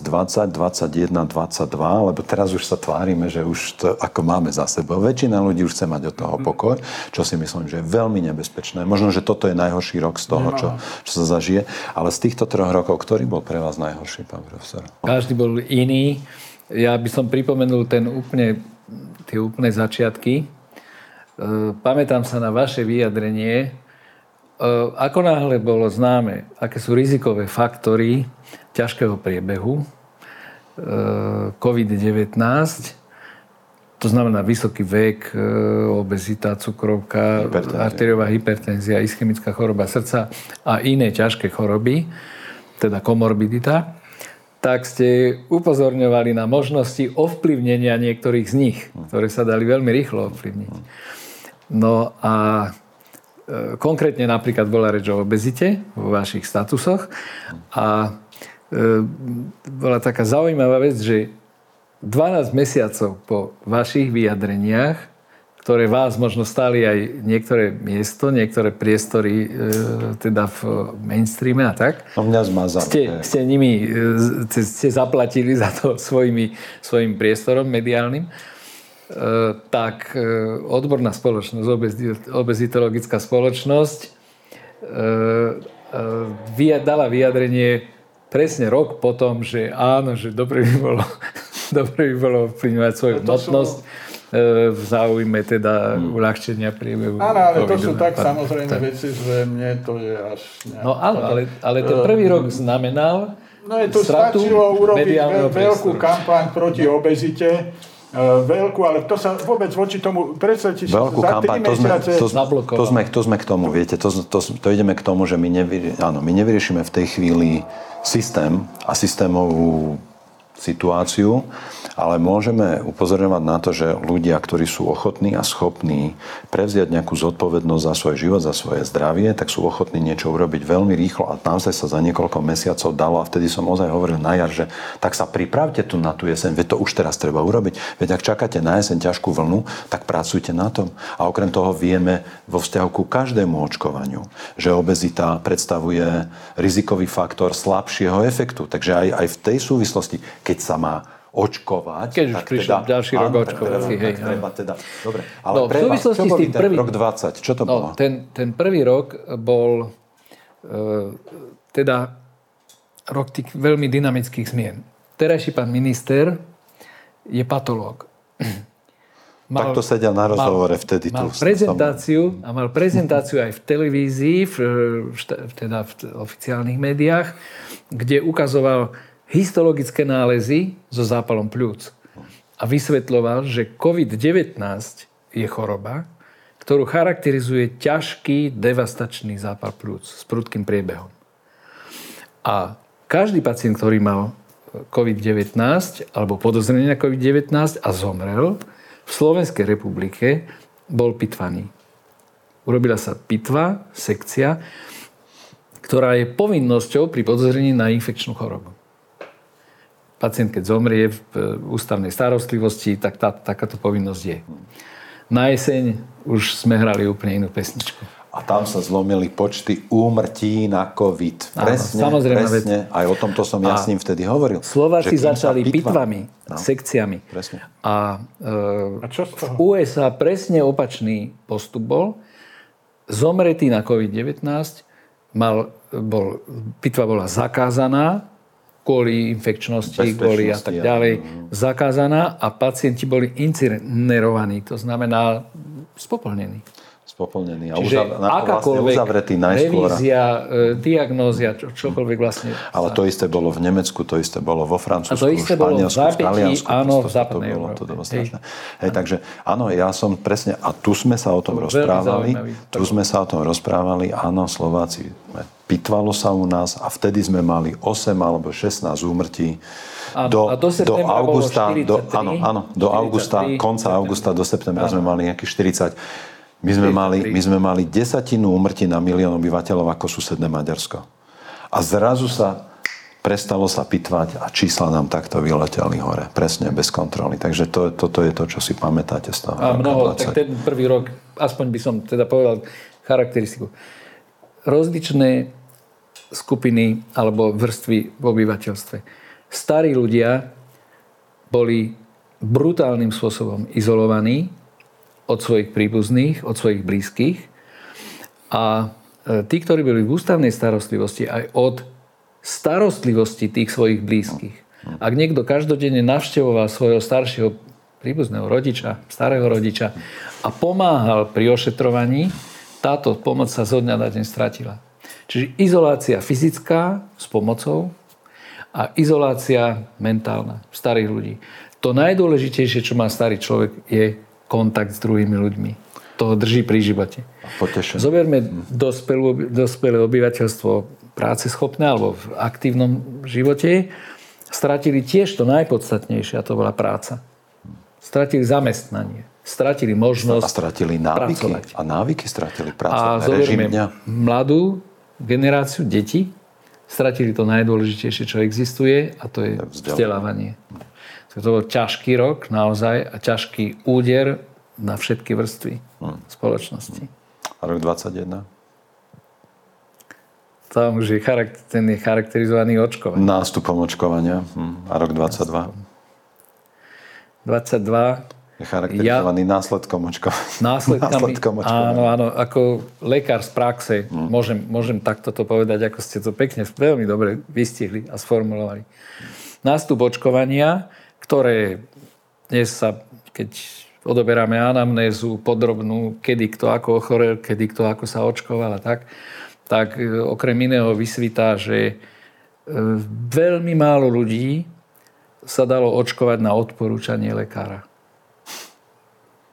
2021, 2022, lebo teraz už sa tvárime, že už to ako máme za sebou. Väčšina ľudí už chce mať od toho pokoj, čo si myslím, že je veľmi nebezpečné. Možno, že toto je najhorší rok z toho, čo sa zažije. Ale z týchto 3 rokov, ktorý bol pre vás najhorší, pán profesor? Každý bol iný. Ja by som pripomenul tie úplne začiatky. Pamätám sa na vaše vyjadrenie, ako náhle bolo známe, aké sú rizikové faktory ťažkého priebehu COVID-19, to znamená vysoký vek, obezita, cukrovka, arteriová hypertenzia, ischemická choroba srdca a iné ťažké choroby, teda komorbidita, tak ste upozorňovali na možnosti ovplyvnenia niektorých z nich, ktoré sa dali veľmi rýchlo ovplyvniť. No a konkrétne napríklad bola reč o obezite vo vašich statusoch a bola taká zaujímavá vec, že 12 mesiacov po vašich vyjadreniach, ktoré vás možno stáli aj niektoré miesto, niektoré priestory teda v mainstreame a tak, ste nimi ste zaplatili za to svojim priestorom mediálnym, tak odborná spoločnosť, obezitologická spoločnosť dala vyjadrenie presne rok potom, že áno, že dobre by bolo vplyvňovať svoju notnosť v záujme teda uľahčenia priebehu. Áno, ale to sú tak samozrejme veci, že mne to je až nejak... No áno, ale ten prvý rok znamenal stratu mediálneho priestoru. Stačilo urobiť veľkú kampaň proti obezite, ale to sa vôbec voči tomu predstavte, veľkú za 3 mesiace to sme k tomu, viete, to ideme k tomu, že my nevyriešime v tej chvíli systém a systémovú situáciu, ale môžeme upozorňovať na to, že ľudia, ktorí sú ochotní a schopní prevziať nejakú zodpovednosť za svoj život, za svoje zdravie, tak sú ochotní niečo urobiť veľmi rýchlo a tam sa za niekoľko mesiacov dalo a vtedy som ozaj hovoril na jar, že tak sa pripravte tu na tú jeseň, veď to už teraz treba urobiť, veď ak čakáte na jeseň ťažkú vlnu, tak pracujte na tom. A okrem toho vieme vo vzťahu ku každému očkovaniu, že obezita predstavuje rizikový faktor slabšieho efektu, takže aj v tej súvislosti, keď sa má očkovať. Keď už prišiel teda ďalší rok očkovací. Teda, dobre, ale no, pre vás, čo bol ten rok 20? Čo to bolo? Ten prvý rok bol teda rok tých veľmi dynamických zmien. Terajší pán minister je patológ. Takto sedel na rozhovore vtedy. Mal prezentáciu a mal prezentáciu aj v televízii, teda v oficiálnych médiách, kde ukazoval histologické nálezy so zápalom pľúc. A vysvetľoval, že COVID-19 je choroba, ktorú charakterizuje ťažký, devastačný zápal pľúc s prudkým priebehom. A každý pacient, ktorý mal COVID-19 alebo podozrenie na COVID-19 a zomrel, v Slovenskej republike bol pitvaný. Urobila sa pitva, sekcia, ktorá je povinnosťou pri podozrení na infekčnú chorobu. Pacient, keď zomrie v ústavnej starostlivosti, tak takáto povinnosť je. Na jeseň už sme hrali úplne inú pesničku. A tam sa zlomili počty úmrtí na COVID. Presne. Aj o tomto som ja s ním vtedy hovoril. Slováci začali pitvami, sekciami. Presne. A v USA presne opačný postup bol. Zomretý na COVID-19 pitva bola zakázaná, kvôli infekčnosti, kvôli a tak ďalej, zakázaná a pacienti boli incinerovaní, to znamená spopolnení. spopolnený a uzavretý najskôr. Revízia, diagnózia, čokoľvek vlastne. Ale to isté bolo v Nemecku, to isté bolo vo Francúzsku, Španielsku, v Taliansku. Áno, v západnej Európe. Takže áno, ja som presne, a tu sme sa o tom rozprávali, áno, Slováci, pitvalo sa u nás a vtedy sme mali 8 alebo 16 úmrtí. Do augusta, do augusta, konca augusta do septembra sme mali nejakých 40. My sme mali desatinu úmrtí na milión obyvateľov ako susedné Maďarsko. A zrazu sa prestalo sa pitvať a čísla nám takto vyleteli hore. Presne, bez kontroly. Takže toto je to, čo si pamätáte z toho. A mnoho, tak ten prvý rok, aspoň by som teda povedal charakteristiku. Rozličné skupiny alebo vrstvy v obyvateľstve. Starí ľudia boli brutálnym spôsobom izolovaní od svojich príbuzných, od svojich blízkych. A tí, ktorí boli v ústavnej starostlivosti, aj od starostlivosti tých svojich blízkych. Ak niekto každodenne navštevoval svojho staršieho príbuzného rodiča, starého rodiča a pomáhal pri ošetrovaní, táto pomoc sa zo dňa na deň stratila. Čiže izolácia fyzická s pomocou a izolácia mentálna starých ľudí. To najdôležitejšie, čo má starý človek, je kontakt s druhými ľuďmi. To ho drží pri živote. Zoberme dospelé obyvateľstvo práceschopné alebo v aktívnom živote. Stratili tiež to najpodstatnejšie, a to bola práca. Stratili zamestnanie. Stratili možnosť pracovať. A návyky stratili práca. A zoberme mladú generáciu, deti. Stratili to najdôležitejšie, čo existuje, a to je vzdelávanie. To bol ťažký rok naozaj a ťažký úder na všetky vrstvy spoločnosti. A rok 21? Tam už je ten je charakterizovaný očkovaním. Nástupom očkovania. A rok 22? 22 je charakterizovaný následkom očkovania. Následkom očkovania. Áno, áno. Ako lekár z praxe môžem takto to povedať, ako ste to pekne, veľmi dobre vystihli a sformulovali. Nástup očkovania, ktoré dnes sa, keď odoberáme anamnézu podrobnú, kedy kto ako ochorel, kedy kto ako sa očkoval a tak okrem iného vysvitá, že veľmi málo ľudí sa dalo očkovať na odporúčanie lekára.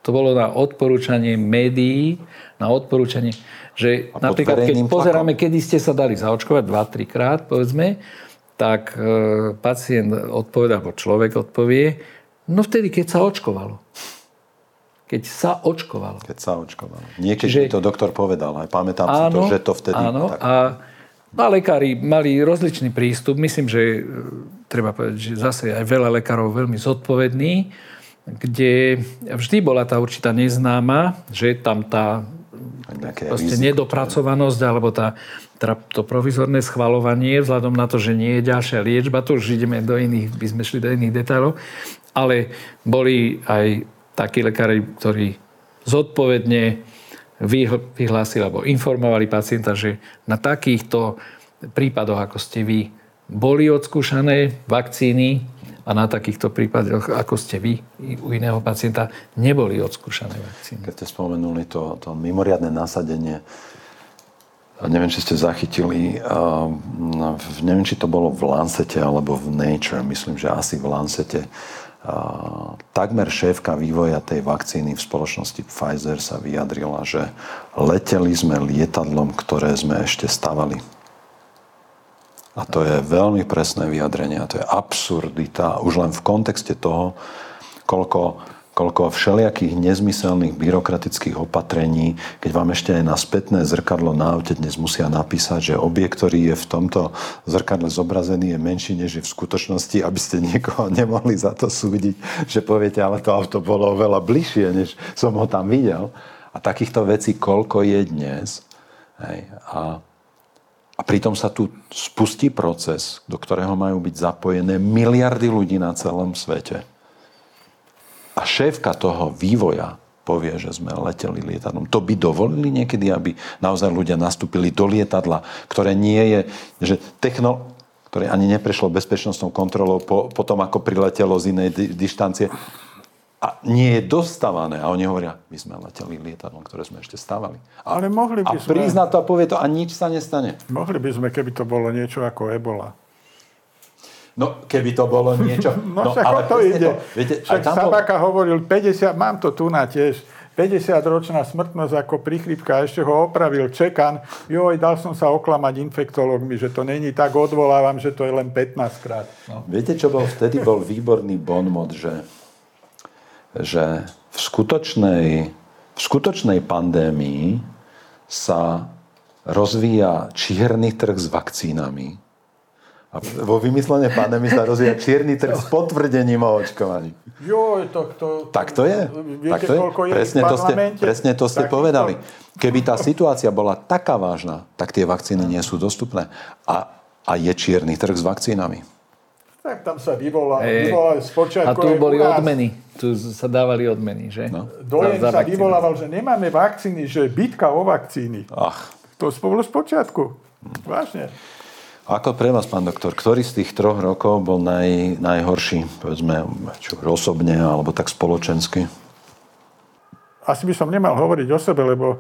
To bolo na odporúčanie médií, na odporúčanie, že napríklad keď pozeráme, kedy ste sa dali zaočkovať 2-3 krát, povedzme, tak pacient odpovedá, alebo človek odpovie, no vtedy, keď sa očkovalo. Niekedy to doktor povedal, aj pamätám si to, že to vtedy... Áno, tak... a lekári mali rozličný prístup. Myslím, že treba povedať, že zase aj veľa lekárov veľmi zodpovedný, kde vždy bola tá určitá neznáma, že tam tá proste nedopracovanosť alebo to provizorné schvaľovanie vzhľadom na to, že nie je ďalšia liečba, to už ideme by sme šli do iných detailov, ale boli aj takí lekári, ktorí zodpovedne vyhlásili alebo informovali pacienta, že na takýchto prípadoch, ako ste vy, boli odskúšané vakcíny a na takýchto prípadoch, ako ste vy, u iného pacienta, neboli odskúšané vakcíny. Keď ste spomenuli to mimoriadne nasadenie, neviem, či ste zachytili, neviem, či to bolo v Lancete alebo v Nature, myslím, že asi v Lancete, takmer šéfka vývoja tej vakcíny v spoločnosti Pfizer sa vyjadrila, že leteli sme lietadlom, ktoré sme ešte stavali. A to je veľmi presné vyjadrenie. A to je absurdita. Už len v kontexte toho, koľko všelijakých nezmyselných byrokratických opatrení, keď vám ešte aj na spätné zrkadlo na aute dnes musia napísať, že objekt, ktorý je v tomto zrkadle zobrazený, je menší, než je v skutočnosti, aby ste niekoho nemohli za to súdiť, že poviete, ale to auto bolo oveľa bližšie, než som ho tam videl. A takýchto vecí, koľko je dnes. Hej. A pritom sa tu spustí proces, do ktorého majú byť zapojené miliardy ľudí na celom svete. A šéfka toho vývoja povie, že sme leteli lietadlom. To by dovolili niekedy, aby naozaj ľudia nastúpili do lietadla, ktoré nie je, že ktoré ani neprešlo bezpečnostnou kontrolou potom, ako priletelo z inej dištancie. A nie je dostávané. A oni hovoria, my sme leteli lietadlom, ktoré sme ešte stávali. Ale mohli by sme... A prizná to a povie to a nič sa nestane. Mohli by sme, keby to bolo niečo ako Ebola. No, keby to bolo niečo... No, však ale to ide. To, viete, však tamto... Sabaka hovoril, 50, mám to tu na tiež, 50-ročná smrtnosť ako príchrypka, a ešte ho opravil Čekan. Joj, dal som sa oklamať infektológmi, že to není tak, odvolávam, že to je len 15 krát. No. Viete, čo bol vtedy? Bol výborný bonmot, že v skutočnej pandémii sa rozvíja čierny trh s vakcínami. A vo vymyslenej pandémii sa rozvíja čierny trh s potvrdením o očkovaní. Jo, tak to je. Viete, koľko je v parlamente? Presne to ste povedali. Keby tá situácia bola taká vážna, tak tie vakcíny nie sú dostupné. A je čierny trh s vakcínami. Tak tam sa vyvolal spočiatku. A tu boli odmeny. Tu sa dávali odmeny, že? No. Dojem sa vyvolával, že nemáme vakcíny, že bitka o vakcíny. Ach. To bolo spočiatku. Vážne. Ako pre vás, pán doktor, ktorý z tých 3 rokov bol najhorší? Povedzme, čo osobne, alebo tak spoločensky? Asi by som nemal hovoriť o sebe, lebo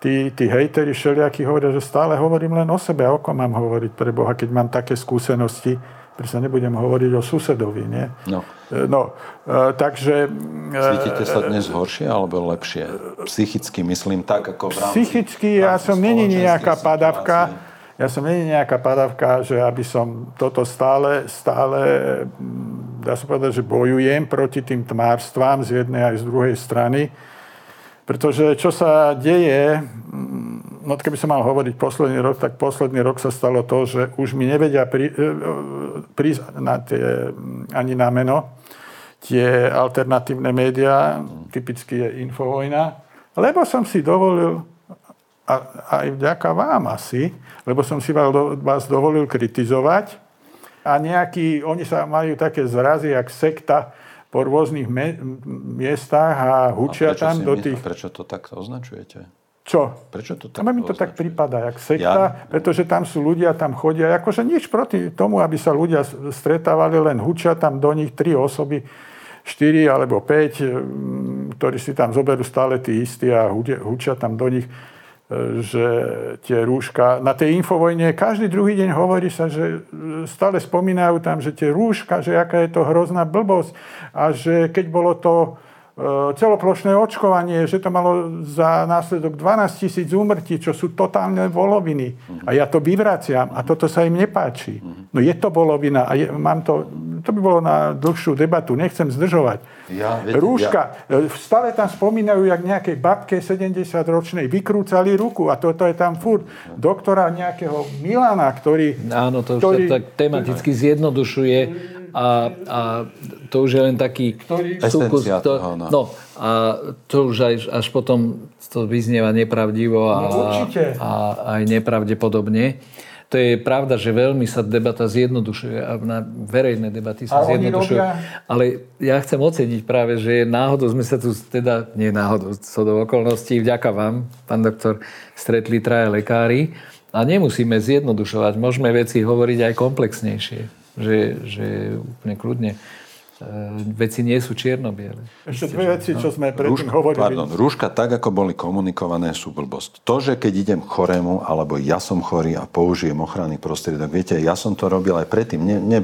Tí hejteri všelijakí hovoria, že stále hovorím len o sebe. Ako mám hovoriť pre Boha, keď mám také skúsenosti? Prečo nebudem hovoriť o susedovi, nie? Takže... Cítite sa dnes horšie alebo lepšie? Psychicky myslím tak, ako v rámci... Psychicky ja som není nejaká padavka. Ja som není nejaká padavka, že aby som toto stále dá sa povedať, že bojujem proti tým tmárstvám z jednej aj z druhej strany. Pretože čo sa deje, no keby som mal hovoriť posledný rok, tak posledný rok sa stalo to, že už mi nevedia prísť ani na meno tie alternatívne médiá, typicky je Infovojna, lebo som si dovolil, a aj vďaka vám asi, lebo som si vás dovolil kritizovať a nejakí, oni sa majú také zrazy, jak sekta, po rôznych miestach a hučia tam do tých... A prečo to takto označujete? Čo? Prečo to takto označujete? Mi to tak pripadá, jak sekta, pretože tam sú ľudia, tam chodia, akože nič proti tomu, aby sa ľudia stretávali, len hučia tam do nich 3 osoby, 4 alebo 5, ktorí si tam zoberú stále tí istí a hučia tam do nich, že tie rúška... Na tej Infovojne každý druhý deň hovorí sa, že stále spomínajú tam, že tie rúška, že aká je to hrozná blbosť a že keď bolo to celoplošné očkovanie, že to malo za následok 12 000 úmrtí, čo sú totálne voloviny. A ja to vyvraciam a toto sa im nepáči. No je to volovina a mám to... To by bolo na dlhšiu debatu, nechcem zdržovať. Rúška, stále tam spomínajú, jak nejakej babke 70-ročnej vykrúcali ruku a toto je tam furt. Doktora nejakého Milana, ktorý... Áno, to už sa tak tematicky zjednodušuje a to už je len taký... Súkus, no, a to už až potom to vyznieva nepravdivo a aj nepravdepodobne. To je pravda, že veľmi sa debata zjednodušuje a na verejné debaty sa zjednodušujú. Ale ja chcem oceniť práve, že náhodou sme sa tu, teda nie náhodou, so do okolností, vďaka vám, pán doktor, stretli 3 lekári a nemusíme zjednodušovať. Môžeme veci hovoriť aj komplexnejšie, že úplne kľudne. Veci nie sú čierno-biele. Ešte dve veci, čo sme predtým hovorili. Rúška, tak ako boli komunikované, sú blbosť. To, že keď idem chorému, alebo ja som chorý a použijem ochranný prostriedok, viete, ja som to robil aj predtým.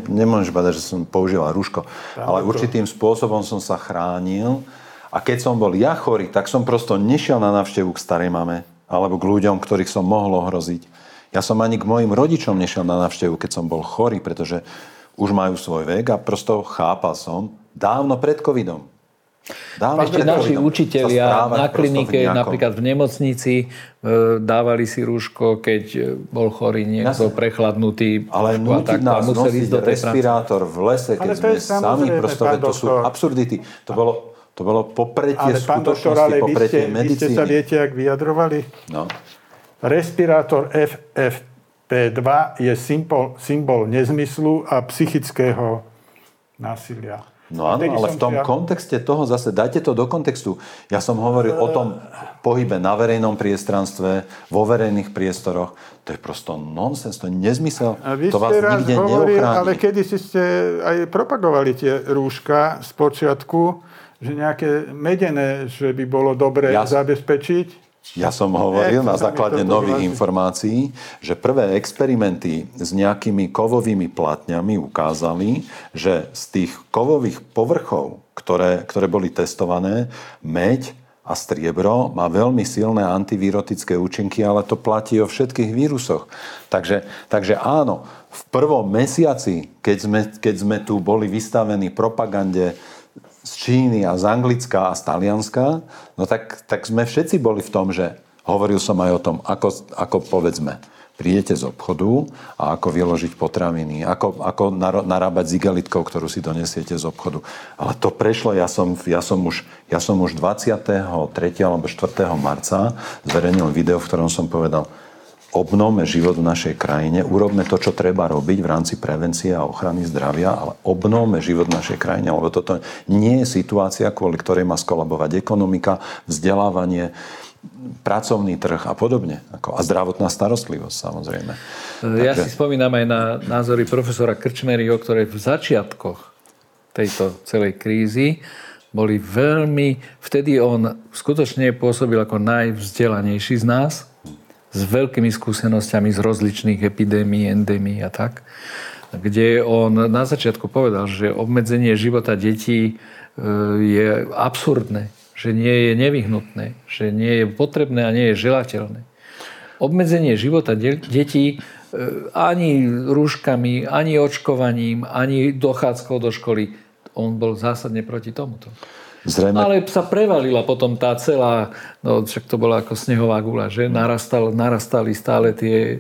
Nemôžeš povedať, že som používal rúško, ale určitým spôsobom som sa chránil. A keď som bol ja chorý, tak som prosto nešiel na návštevu k starej mame, alebo k ľuďom, ktorých som mohol ohroziť. Ja som ani k mojim rodičom nešiel na návštevu, keď som bol chorý, pretože už majú svoj vek a prosto chápal som dávno pred covidom. Ešte naši učitelia na klinike, napríklad v nemocnici, dávali si rúško, keď bol chorý niekto prechladnutý. Ale nutiť nás nosiť respirátor v lese, keď sme sami, prosto to sú absurdity. To bolo popretie skutočnosti, popretie medicíny. Vy ste sa viete, jak vyjadrovali? No. Respirátor FFP2 je symbol nezmyslu a psychického násilia. No áno, ale v tom kontexte toho zase, dajte to do kontextu. Ja som hovoril o tom pohybe na verejnom priestranstve, vo verejných priestoroch. To je prosto nonsens, to je nezmysel. To vás nikde neochráni. Ale kedysi ste aj propagovali tie rúška z počiatku, že nejaké medené, že by bolo dobre zabezpečiť? Ja som hovoril na základe nových informácií, že prvé experimenty s nejakými kovovými platňami ukázali, že z tých kovových povrchov, ktoré boli testované, meď a striebro má veľmi silné antivirotické účinky, ale to platí o všetkých vírusoch. Takže áno, v prvom mesiaci, keď sme tu boli vystavení propagande z Číny a z Anglická a z Talianska, no tak sme všetci boli v tom, že hovoril som aj o tom, ako povedzme, prídete z obchodu a ako vyložiť potraviny, ako narábať s igelitkou, ktorú si donesiete z obchodu. Ale to prešlo, ja som už 23. alebo 4. marca zverejnil video, v ktorom som povedal, obnovme život v našej krajine, urobme to, čo treba robiť v rámci prevencie a ochrany zdravia, ale obnovme život v našej krajine, lebo toto nie je situácia, kvôli ktorej má skolabovať ekonomika, vzdelávanie, pracovný trh a podobne. A zdravotná starostlivosť, samozrejme. Ja si spomínam aj na názory profesora Krčmeryho, ktoré v začiatkoch tejto celej krízy boli veľmi... Vtedy on skutočne pôsobil ako najvzdelanejší z nás, s veľkými skúsenosťami z rozličných epidémií, endémií a tak, kde on na začiatku povedal, že obmedzenie života detí je absurdné, že nie je nevyhnutné, že nie je potrebné a nie je želateľné. Obmedzenie života detí ani rúškami, ani očkovaním, ani dochádzkou do školy, on bol zásadne proti tomuto. Zrejme. Ale sa prevalila potom tá celá, no však to bola ako snehová guľa, že? Narastali stále tie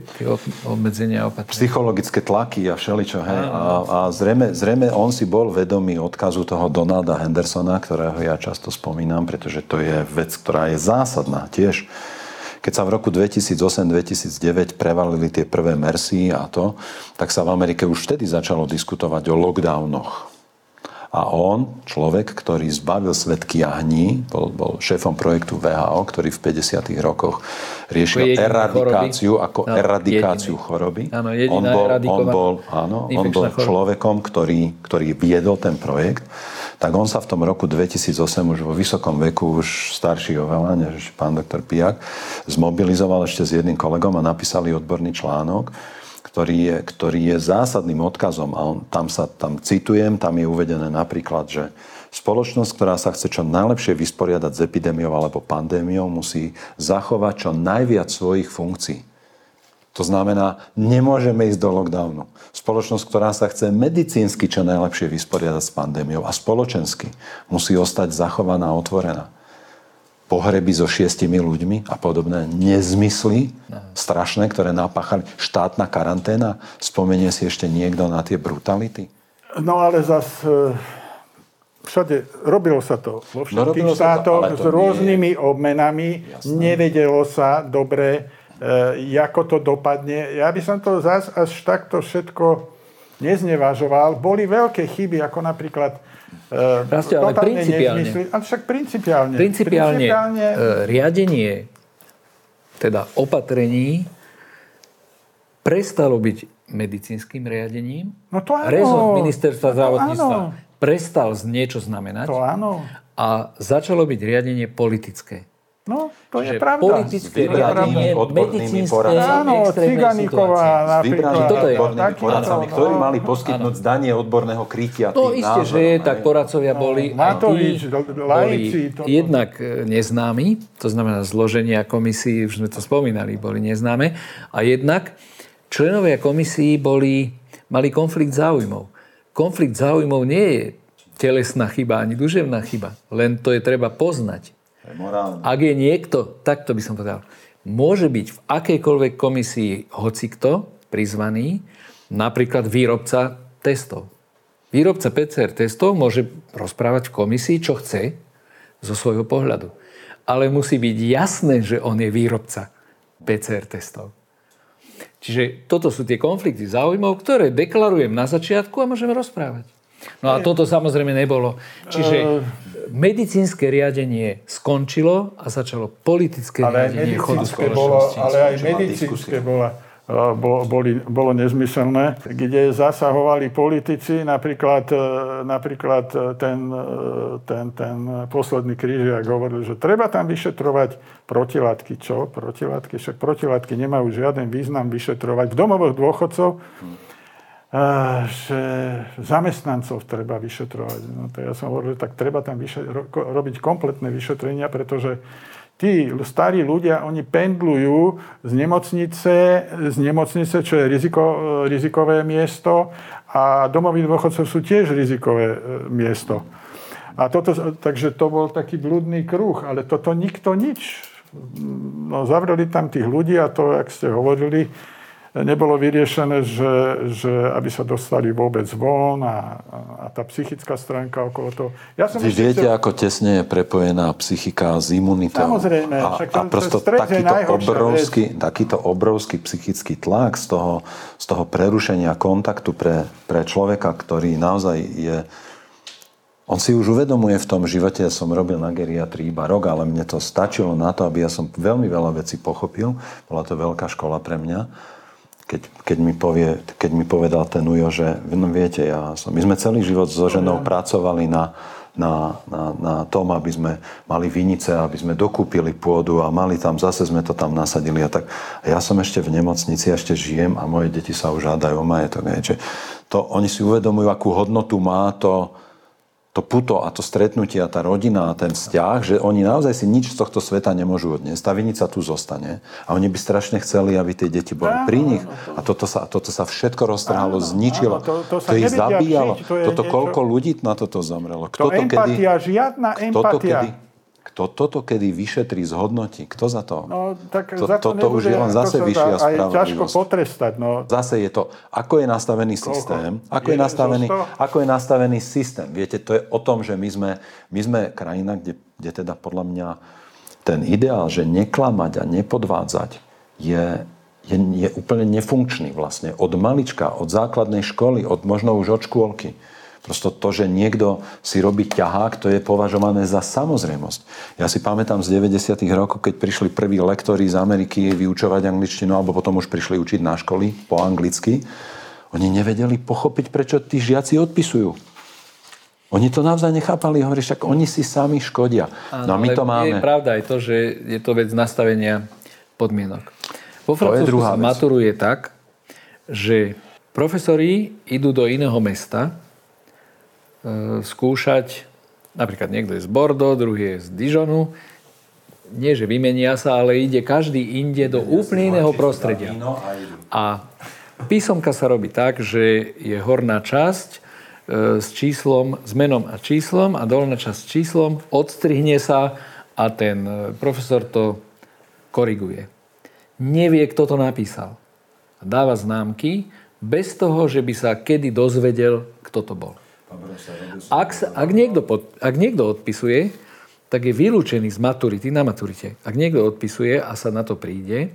obmedzenia opäť. Psychologické tlaky a všeličo, hej. A zrejme on si bol vedomý odkazu toho Donalda Hendersona, ktorého ja často spomínam, pretože to je vec, ktorá je zásadná tiež. Keď sa v roku 2008-2009 prevalili tie prvé MERSy a to, tak sa v Amerike už vtedy začalo diskutovať o lockdownoch. A on, človek, ktorý zbavil svet kiahní, bol šéfom projektu WHO, ktorý v 50. rokoch riešil eradikáciu choroby. Áno, on bol človekom, ktorý viedol ten projekt. Tak on sa v tom roku 2008 už vo vysokom veku, už starší oveľa, než pán doktor Piják, zmobilizoval ešte s jedným kolegom a napísali odborný článok, ktorý je zásadným odkazom a on, tam citujem, tam je uvedené napríklad, že spoločnosť, ktorá sa chce čo najlepšie vysporiadať s epidémiou alebo pandémiou, musí zachovať čo najviac svojich funkcií. To znamená, nemôžeme ísť do lockdownu. Spoločnosť, ktorá sa chce medicínsky čo najlepšie vysporiadať s pandémiou a spoločensky, musí ostať zachovaná a otvorená. Pohreby so 6 ľuďmi a podobné nezmysly strašné, ktoré napáchali. Štátna karanténa. Spomenie si ešte niekto na tie brutality? No ale zase všade robilo sa to. Vo všetkých štátoch s rôznymi obmenami. Jasné. Nevedelo sa dobre, ako to dopadne. Ja by som to zase až takto všetko neznevažoval. Boli veľké chyby, ako napríklad ale principiálne riadenie teda opatrení prestalo byť medicínskym riadením. No to áno. Rezort ministerstva zdravotníctva prestal niečo znamenať. To áno. A začalo byť riadenie politické. No, to je pravda. Politické riadenie medicínskej extrémnej situácii. Ktorí mali poskytnúť zdanie odborného krytia. To isté, že je, tak poradcovia boli Matovič, laici. Jednak neznámi, to znamená zloženia komisí, už sme to spomínali, boli neznáme. A jednak členovia komisí mali konflikt záujmov. Konflikt záujmov nie je telesná chyba ani duševná chyba. Len to je treba poznať. Morálne. Ak je niekto, tak to by som povedal, môže byť v akejkoľvek komisii hocikto prizvaný, napríklad výrobca testov. Výrobca PCR testov môže rozprávať v komisii, čo chce zo svojho pohľadu. Ale musí byť jasné, že on je výrobca PCR testov. Čiže toto sú tie konflikty záujmov, ktoré deklarujem na začiatku a môžeme rozprávať. No a toto samozrejme nebolo. Čiže medicínske riadenie skončilo a začalo politické riadenie chodu spoločnosti. Ale aj medicínske bola bolo nezmyselné, kde zasahovali politici, napríklad ten posledný Kryžiak hovoril, že treba tam vyšetrovať protilátky. Čo? Protilátky? Však protilátky nemajú žiaden význam vyšetrovať. V domovoch dôchodcov, že zamestnancov treba vyšetrovať. No to ja som hovoril, že tak treba tam robiť kompletné vyšetrenia, pretože tí starí ľudia, oni pendlujú z nemocnice, čo je rizikové miesto, a domoví dôchodcov sú tiež rizikové miesto. A toto, takže to bol taký blúdny kruh, ale toto nikto nič. No, zavreli tam tých ľudí a to, jak ste hovorili, nebolo vyriešené, že aby sa dostali vôbec von a tá psychická stránka okolo toho. Viete, ako tesne je prepojená psychika s imunitou. Samozrejme. A prosto takýto obrovský psychický tlak z toho prerušenia kontaktu pre človeka, ktorý naozaj je... On si už uvedomuje v tom živote, ja som robil na geriatrii iba rok, ale mne to stačilo na to, aby ja som veľmi veľa vecí pochopil. Bola to veľká škola pre mňa. Keď mi povedal ten Ujo, že no viete, my sme celý život so ženou pracovali na tom, aby sme mali vinice, aby sme dokúpili pôdu a mali tam, zase sme to tam nasadili a tak. A ja som ešte v nemocnici, ešte žijem a moje deti sa už hádajú o majetok. Oni si uvedomujú, akú hodnotu má to puto a to stretnutie a tá rodina a ten vzťah, že oni naozaj si nič z tohto sveta nemôžu odniesť. Tá vinica tu zostane. A oni by strašne chceli, aby tie deti boli pri nich. A toto sa všetko roztrhalo, zničilo. To ich zabíjalo. Toto koľko ľudí na toto zamrelo. Kto toto kedy vyšetrí, zhodnotí? Kto za to? No, tak za to nebude, už je len zase vyššia spravodlivosť. Je ťažko potrestať. No. Zase je to, ako je nastavený systém. Ako je nastavený systém. Viete, to je o tom, že my sme krajina, kde teda podľa mňa ten ideál, že neklamať a nepodvádzať je úplne nefunkčný vlastne. Od malička, od základnej školy, od možno už od škôlky. Prosto to, že niekto si robí ťahák, to je považované za samozrejmosť. Ja si pamätám z 90. rokov, keď prišli prví lektori z Ameriky vyučovať angličtinu, alebo potom už prišli učiť na školy po anglicky. Oni nevedeli pochopiť, prečo tí žiaci odpisujú. Oni to naozaj nechápali, hovorí, však oni si sami škodia. Áno, no a my to máme. Je pravda aj to, že je to vec nastavenia podmienok. Vo Francúzsku sa maturuje tak, že profesori idú do iného mesta skúšať, napríklad niekto je z Bordeaux, druhý je z Dijonu, nie že vymenia sa, ale ide každý inde do úplne iného prostredia. A písomka sa robí tak, že je horná časť s menom a číslom a dolná časť s číslom, odstrihne sa a ten profesor to koriguje. Nevie, kto to napísal. Dáva známky bez toho, že by sa kedy dozvedel, kto to bol. Ak niekto odpisuje, tak je vylúčený z maturity na maturite. Ak niekto odpisuje a sa na to príde,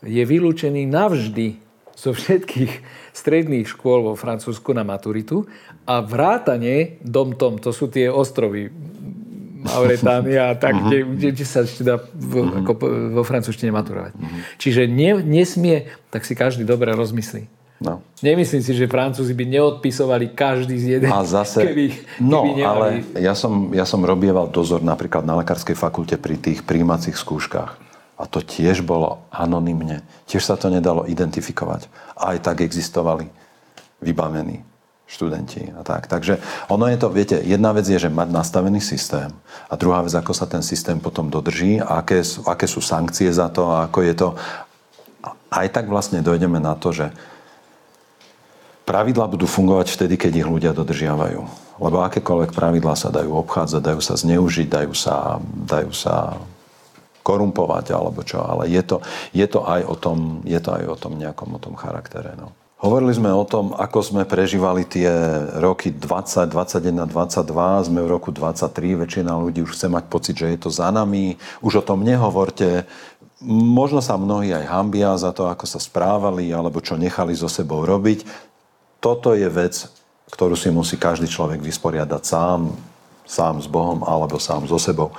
je vylúčený navždy zo všetkých stredných škôl vo Francúzsku na maturitu a vrátane dom-tom, to sú tie ostrovy Mauretánia a tak, kde sa ešte dá vo francúzštine maturovať. Čiže nesmie, tak si každý dobre rozmyslí. No. Nemyslím si, že Francúzi by neodpisovali každý z jeden, keby nemali. Ale ja som robieval dozor napríklad na lekárskej fakulte pri tých prijímacích skúškach. A to tiež bolo anonymne. Tiež sa to nedalo identifikovať. Aj tak existovali vybavení študenti a tak. Takže ono je to, viete, jedna vec je, že mať nastavený systém a druhá vec, ako sa ten systém potom dodrží a aké sú sankcie za to a ako je to. Aj tak vlastne dojdeme na to, že pravidlá budú fungovať vtedy, keď ich ľudia dodržiavajú. Lebo akékoľvek pravidlá sa dajú obchádzať, dajú sa zneužiť, dajú sa korumpovať alebo čo. Ale je to aj o tom nejakom o tom charaktere. No. Hovorili sme o tom, ako sme prežívali tie roky 20, 21, 22. Sme v roku 23. Väčšina ľudí už chce mať pocit, že je to za nami. Už o tom nehovorte. Možno sa mnohí aj hanbia za to, ako sa správali alebo čo nechali so sebou robiť. Toto je vec, ktorú si musí každý človek vysporiadať sám s Bohom alebo sám so sebou.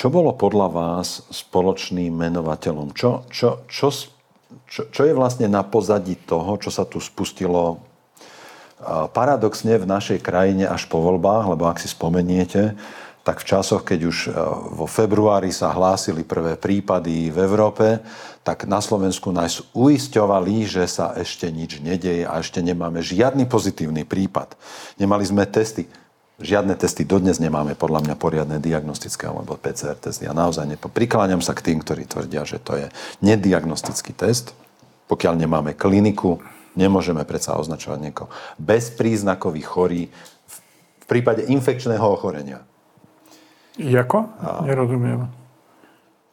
Čo bolo podľa vás spoločným menovateľom? Čo Čo je vlastne na pozadí toho, čo sa tu spustilo paradoxne v našej krajine až po voľbách, lebo ak si spomeniete, tak v časoch, keď už vo februári sa hlásili prvé prípady v Európe, tak na Slovensku nás uisťovali, že sa ešte nič nedeje a ešte nemáme žiadny pozitívny prípad. Nemali sme testy. Žiadne testy dodnes nemáme, podľa mňa, poriadne diagnostické alebo PCR testy. Ja naozaj prikláňam sa k tým, ktorí tvrdia, že to je nediagnostický test. Pokiaľ nemáme kliniku, nemôžeme predsa označovať niekoho bezpríznakový chorý v prípade infekčného ochorenia. Jako? Nerozumiem.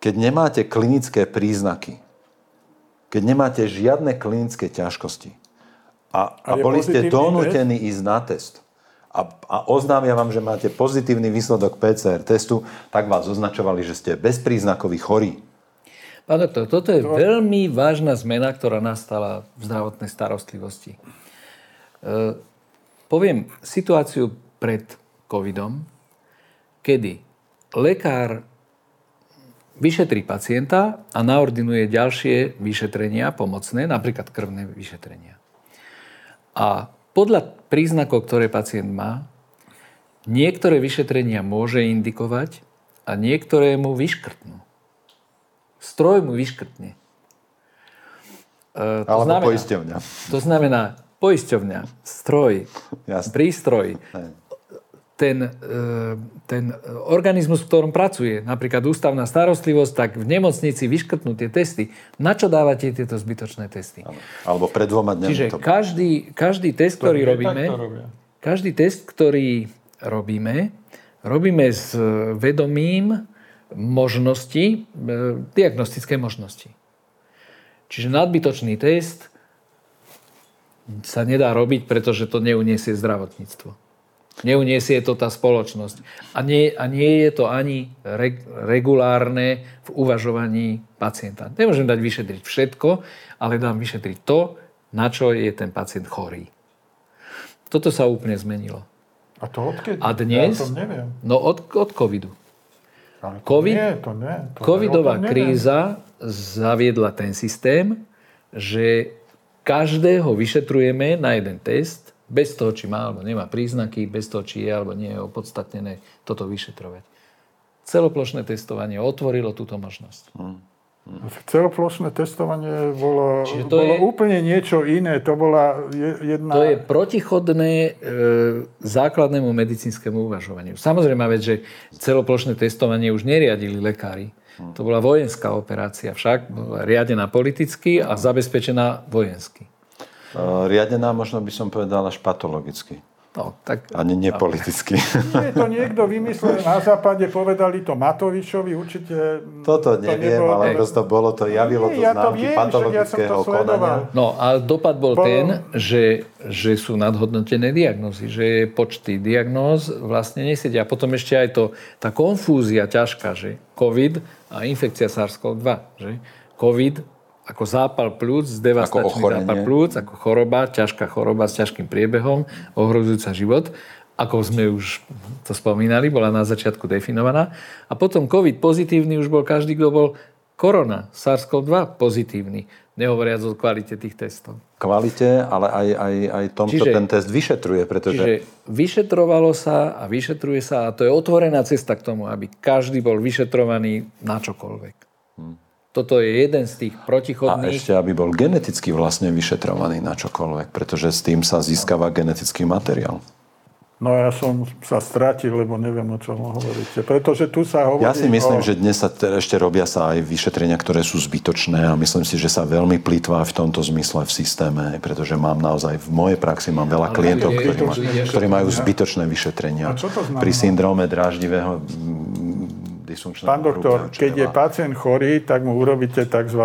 Keď nemáte klinické príznaky, keď nemáte žiadne klinické ťažkosti a boli ste donútení ísť na test a oznámia vám, že máte pozitívny výsledok PCR testu, tak vás označovali, že ste bezpríznakoví chorí. Pán doktor, toto je veľmi vážna zmena, ktorá nastala v zdravotnej starostlivosti. Poviem situáciu pred covidom, kedy lekár vyšetrí pacienta a naordinuje ďalšie vyšetrenia pomocné, napríklad krvné vyšetrenia. A podľa príznakov, ktoré pacient má, niektoré vyšetrenia môže indikovať a niektoré mu vyškrtnú. Stroj mu vyškrtne. Alebo poisťovňa. To znamená poisťovňa, stroj, prístroj. Ten organizmus, v ktorom pracuje, napríklad ústavná starostlivosť, tak v nemocnici vyškrtnú tie testy. Na čo dávate tieto zbytočné testy? Alebo pred dvoma dňami. Čiže každý test, ktorý robíme, robíme s vedomím možnosti, diagnostické možnosti. Čiže nadbytočný test sa nedá robiť, pretože to neuniesie zdravotníctvo. Neuniesie to tá spoločnosť. A nie je to ani regulárne v uvažovaní pacienta. Nemôžem dať vyšetriť všetko, ale dám vyšetriť to, na čo je ten pacient chorý. Toto sa úplne zmenilo. A to odkedy? A dnes? Ja to neviem. No od covidu. Covidová kríza zaviedla ten systém, že každého vyšetrujeme na jeden test, bez toho, či má alebo nemá príznaky, bez toho, či je alebo nie je opodstatnené toto vyšetrovať. Celoplošné testovanie otvorilo túto možnosť. Celoplošné testovanie bolo úplne niečo iné. To bola jedna... To je protichodné základnému medicínskemu uvažovaniu. Samozrejme, že celoplošné testovanie už neriadili lekári. To bola vojenská operácia, však bola riadená politicky a zabezpečená vojensky. Riadená, možno by som povedal, až patologicky. No, tak... Ani nepoliticky. Nie, to niekto vymyslel na západe, povedali to Matovičovi, určite... Toto neviem, nebolo, ale prosto bolo to, javilo to známky patologického konania. No a dopad bol ten, že sú nadhodnotené diagnózy, že počty diagnóz vlastne nesedia. A potom ešte aj tá konfúzia ťažká, že COVID a infekcia SARS-CoV-2, že COVID ako zápal plúc, devastačný zápal plúc, ako choroba, ťažká choroba s ťažkým priebehom, ohrozujúca život, ako sme už to spomínali, bola na začiatku definovaná. A potom COVID pozitívny už bol každý, kto bol korona, SARS-CoV-2 pozitívny, nehovoriac o kvalite tých testov. Kvalite, ale aj tom, čo ten test vyšetruje, pretože... Čiže vyšetrovalo sa a vyšetruje sa a to je otvorená cesta k tomu, aby každý bol vyšetrovaný na čokoľvek. Toto je jeden z tých protichodných... A ešte, aby bol geneticky vlastne vyšetrovaný na čokoľvek, pretože s tým sa získava genetický materiál. No ja som sa stratil, lebo neviem, o čom hovoríte. Pretože tu sa hovorí... Ja si myslím, že dnes sa ešte robia sa aj vyšetrenia, ktoré sú zbytočné a myslím si, že sa veľmi plytvá v tomto zmysle v systéme, pretože mám naozaj v mojej praxi veľa klientov, ktorí majú zbytočné vyšetrenia. A čo to znamená? Pri syndróme dráždivého... Pán doktor, keď je pacient chorý, tak mu urobíte tzv.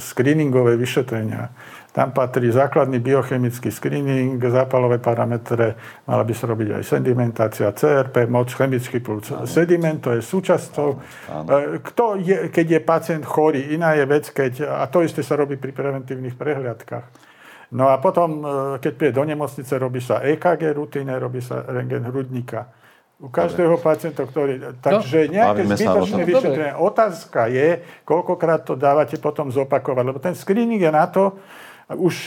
Screeningové vyšetrenia. Tam patrí základný biochemický screening, zápalové parametre, mala by sa robiť aj sedimentácia, CRP, moč, chemický plúc. Sediment, to je súčasťou. Keď je pacient chorý, iná je vec, a to isté sa robí pri preventívnych prehliadkach. No a potom, keď príde do nemocnice, robí sa EKG rutine, robí sa rentgen hrudníka. U každého pacienta, ktorý... Takže nejaké zbytočné vyšetrenie. Otázka je, koľkokrát to dávate potom zopakovať. Lebo ten screening je na to,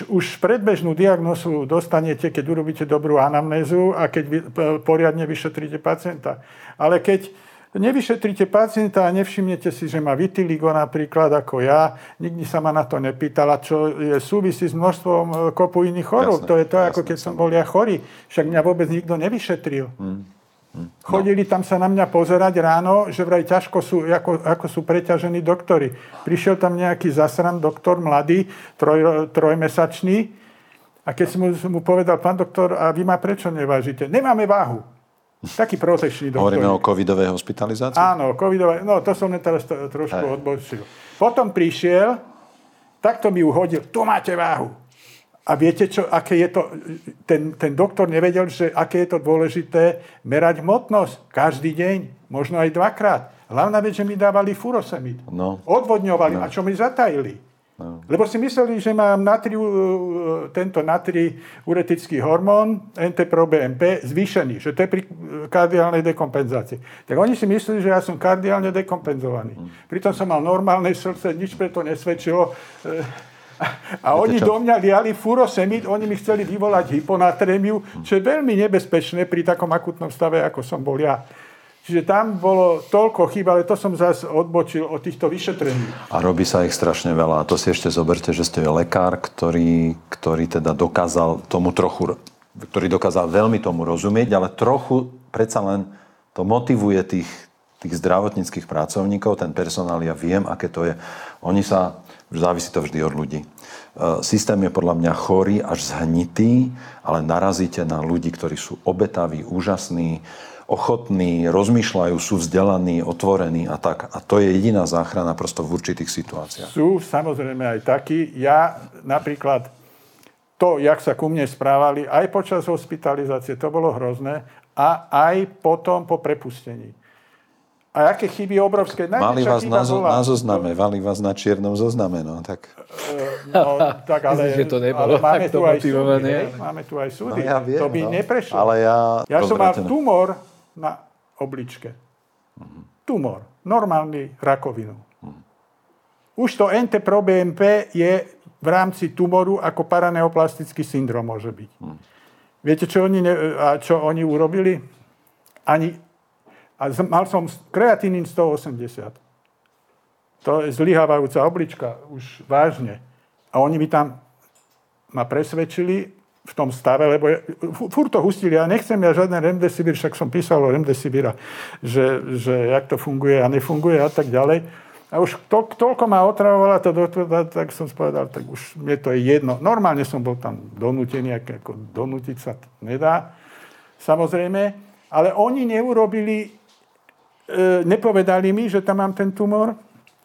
už predbežnú diagnózu dostanete, keď urobíte dobrú anamnézu a keď poriadne vyšetríte pacienta. Ale keď nevyšetríte pacienta a nevšimnete si, že má vitiligo napríklad ako ja, nikdy sa ma na to nepýtala, čo je súvisí s množstvom kopu iných chorôb. To je to, ako keď som bol ja chorý. Však mňa vôbec nikto nevyšetril. Chodili tam sa na mňa pozerať ráno, že vraj ťažko sú, ako sú preťažení doktori. Prišiel tam nejaký zasran doktor, mladý, trojmesačný a keď som mu povedal, pán doktor, a vy ma prečo nevážite? Nemáme váhu. Taký protečný doktor. Hovoríme o covidovej hospitalizácii? Áno, covidovej, no to som teraz trošku odbočil. Potom prišiel, takto mi uhodil, tu máte váhu. A viete čo, aké je to, ten doktor nevedel, že aké je to dôležité merať hmotnosť každý deň, možno aj dvakrát. Hlavná vec, že mi dávali furosemid. No. Odvodňovali, no. A čo mi zatajili. No. Lebo si mysleli, že mám tento natriuretický hormón NT-proBNP zvýšený, že to je pri kardiálnej dekompenzácii. Tak oni si mysleli, že ja som kardiálne dekompenzovaný. Pritom som mal normálne srdce, nič preto nesvedčilo. A oni do mňa liali furosemid, oni mi chceli vyvolať hyponatrémiu, čo je veľmi nebezpečné pri takom akutnom stave, ako som bol ja. Čiže tam bolo toľko chýb, ale to som zase odbočil od týchto vyšetrení. A robí sa ich strašne veľa. A to si ešte zoberte, že ste lekár, ktorý teda dokázal tomu trochu, ktorý dokázal veľmi tomu rozumieť, ale trochu predsa len to motivuje tých zdravotníckych pracovníkov, ten personál, ja viem, aké to je. Oni sa, závisí to vždy od ľudí. Systém je podľa mňa chorý, až zhnitý, ale narazíte na ľudí, ktorí sú obetaví, úžasní, ochotní, rozmýšľajú, sú vzdelaní, otvorení a tak. A to je jediná záchrana prosto v určitých situáciách. Sú samozrejme aj takí. Ja napríklad to, jak sa ku mne správali, aj počas hospitalizácie, to bolo hrozné, a aj potom po prepustení. A aké chyby obrovské? Mali vás na zozname, mali vás na čiernom zozname, no tak. Tak ale, to nebolo, ale máme, tu aj súdy, máme tu aj súdy. No, ja viem, to by neprešlo. Ale ja som mal tumor na obličke. Tumor. Normálny rakovinu. Už to NT-proBNP je v rámci tumoru ako paraneoplastický syndrom môže byť. Viete, čo oni urobili? A mal som kreatinín 180. To je zlyhávajúca oblička, už vážne. A oni ma presvedčili v tom stave, lebo furt to hustili. Ja nechcem žiadne remdesivir, však som písal o remdesivira, že jak to funguje a nefunguje a tak ďalej. A už toľko ma otravovala tá doktorka, tak som spovedal, tak už mne to je jedno. Normálne som bol tam donútený, ako donútiť sa nedá. Samozrejme, ale oni neurobili... nepovedali mi, že tam mám ten tumor,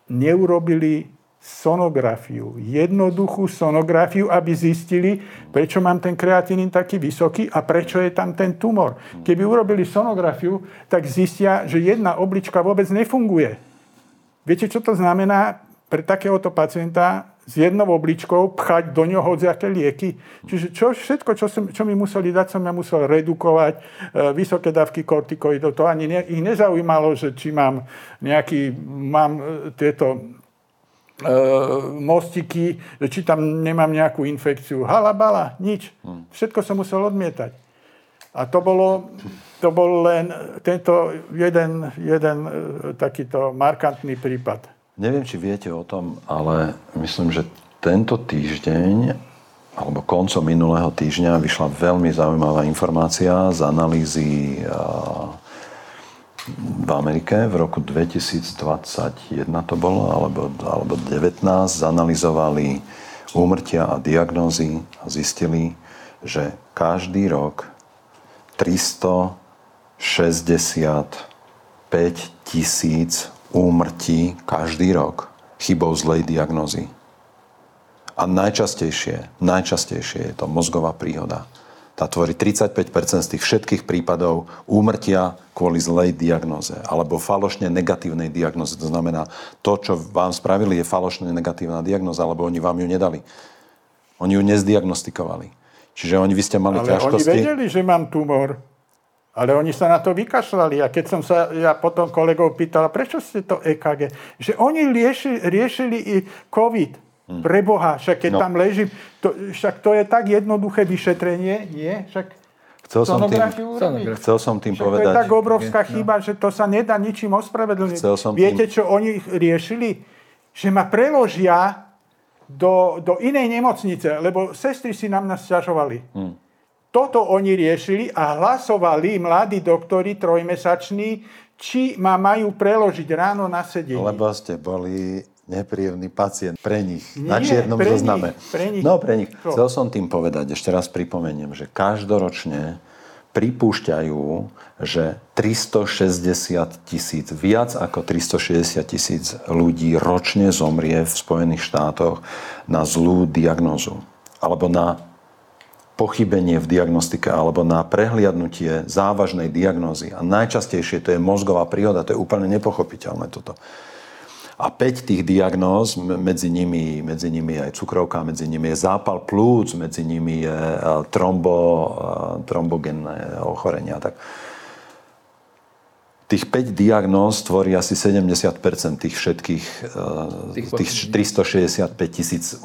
neurobili sonografiu, jednoduchú sonografiu, aby zistili, prečo mám ten kreatinín taký vysoký a prečo je tam ten tumor. Keby urobili sonografiu, tak zistia, že jedna oblička vôbec nefunguje. Viete, čo to znamená pre takéhoto pacienta s jednou obličkou pchať do ňoho hodziaké lieky? Čiže všetko, čo mi museli dať, som ja musel redukovať, vysoké dávky kortikoidov. To ani ich nezaujímalo, že či mám tieto mostiky, či tam nemám nejakú infekciu. Halabala, nič. Všetko som musel odmietať. A to bol len tento jeden takýto markantný prípad. Neviem, či viete o tom, ale myslím, že tento týždeň alebo koncom minulého týždňa vyšla veľmi zaujímavá informácia z analýzy v Amerike. V roku 2021 to bolo, alebo 19, zanalizovali úmrtia a diagnózy a zistili, že každý rok 365 000 úmrtí každý rok chybou zlej diagnózy. A najčastejšie je to mozgová príhoda. Tá tvorí 35% z tých všetkých prípadov úmrtia kvôli zlej diagnóze alebo falošne negatívnej diagnóze. To znamená, to, čo vám spravili, je falošne negatívna diagnóza, alebo oni vám ju nedali. Oni ju nezdiagnostikovali. Čiže vy ste mali ťažkosti. Ale oni vedeli, že mám tumor. Ale oni sa na to vykašľali. A keď som sa ja potom kolegov pýtal, prečo ste to EKG? Že oni riešili i COVID. Pre Boha, však keď tam leží, však to je tak jednoduché vyšetrenie, nie? Však Chcel som tým povedať. To je tak obrovská chyba, že to sa nedá ničím ospravedlniť. Viete, čo oni riešili? Že ma preložia do inej nemocnice, lebo sestry si nám sťažovali. Toto oni riešili a hlasovali mladí doktori trojmesační, či ma majú preložiť ráno na sedenie. Lebo ste boli nepríjemný pacient pre nich. Na čiernom zozname. Pre nich. Chcel som tým povedať, ešte raz pripomeniem, že každoročne pripúšťajú, že 360 000, viac ako 360 000 ľudí ročne zomrie v Spojených štátoch na zlú diagnózu. Alebo na pochybenie v diagnostike alebo na prehliadnutie závažnej diagnózy. A najčastejšie to je mozgová príhoda. To je úplne nepochopiteľné toto. A 5 tých diagnóz, medzi nimi je aj cukrovka, medzi nimi je zápal plúc, medzi nimi je trombogenné ochorenia. Tak. Tých 5 diagnóz tvorí asi 70% tých všetkých tých 365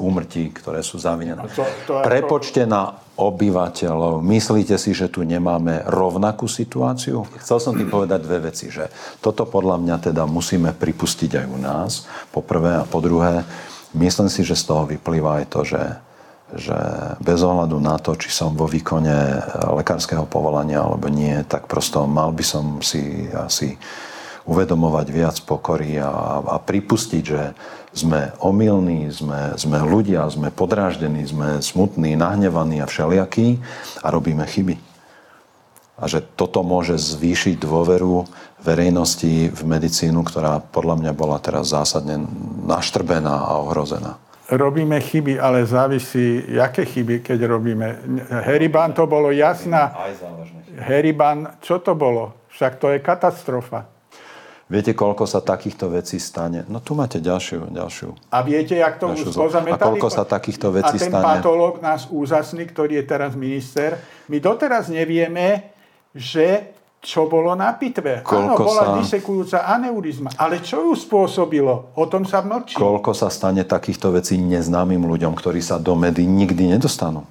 000 úmrtí, ktoré sú zavinené. Prepočte na obyvateľov. Myslíte si, že tu nemáme rovnakú situáciu? Chcel som tým povedať dve veci, že toto podľa mňa teda musíme pripustiť aj u nás, po prvé, a po druhé, myslím si, že z toho vyplýva aj to, že bez ohľadu na to, či som vo výkone lekárskeho povolania alebo nie, tak prosto mal by som si asi uvedomovať viac pokory a pripustiť, že sme omylní, sme ľudia, sme podráždení, sme smutní, nahnevaní a všelijakí a robíme chyby. A že toto môže zvýšiť dôveru verejnosti v medicínu, ktorá podľa mňa bola teraz zásadne naštrbená a ohrozená. Robíme chyby, ale závisí, aké chyby, keď robíme. Heriban, to bolo jasná. Heriban, čo to bolo? Však to je katastrofa. Viete, koľko sa takýchto vecí stane? No tu máte ďalšiu. A viete, jak to spozametali? A koľko sa takýchto vecí stane? A ten patológ nás úžasný, ktorý je teraz minister, my doteraz nevieme, že čo bolo na pitve. Áno, bola disekujúca aneurizma. Ale čo ju spôsobilo? O tom sa mlčí. Koľko sa stane takýchto vecí neznámym ľuďom, ktorí sa do médií nikdy nedostanú?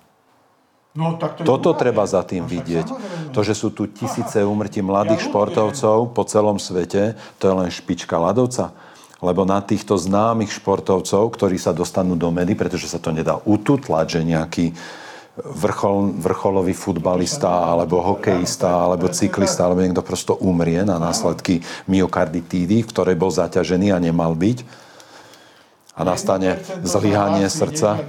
No, tak to toto treba za tým vidieť. To, že sú tu tisíce úmrtí mladých športovcov po celom svete, to je len špička ľadovca. Lebo na týchto známych športovcov, ktorí sa dostanú do médií, pretože sa to nedá ututlať, že nejaký vrcholový futbalista alebo hokejista alebo cyklista alebo niekto prosto umrie na následky myokarditídy, v ktorej bol zaťažený a nemal byť, a nastane zlyhanie srdca.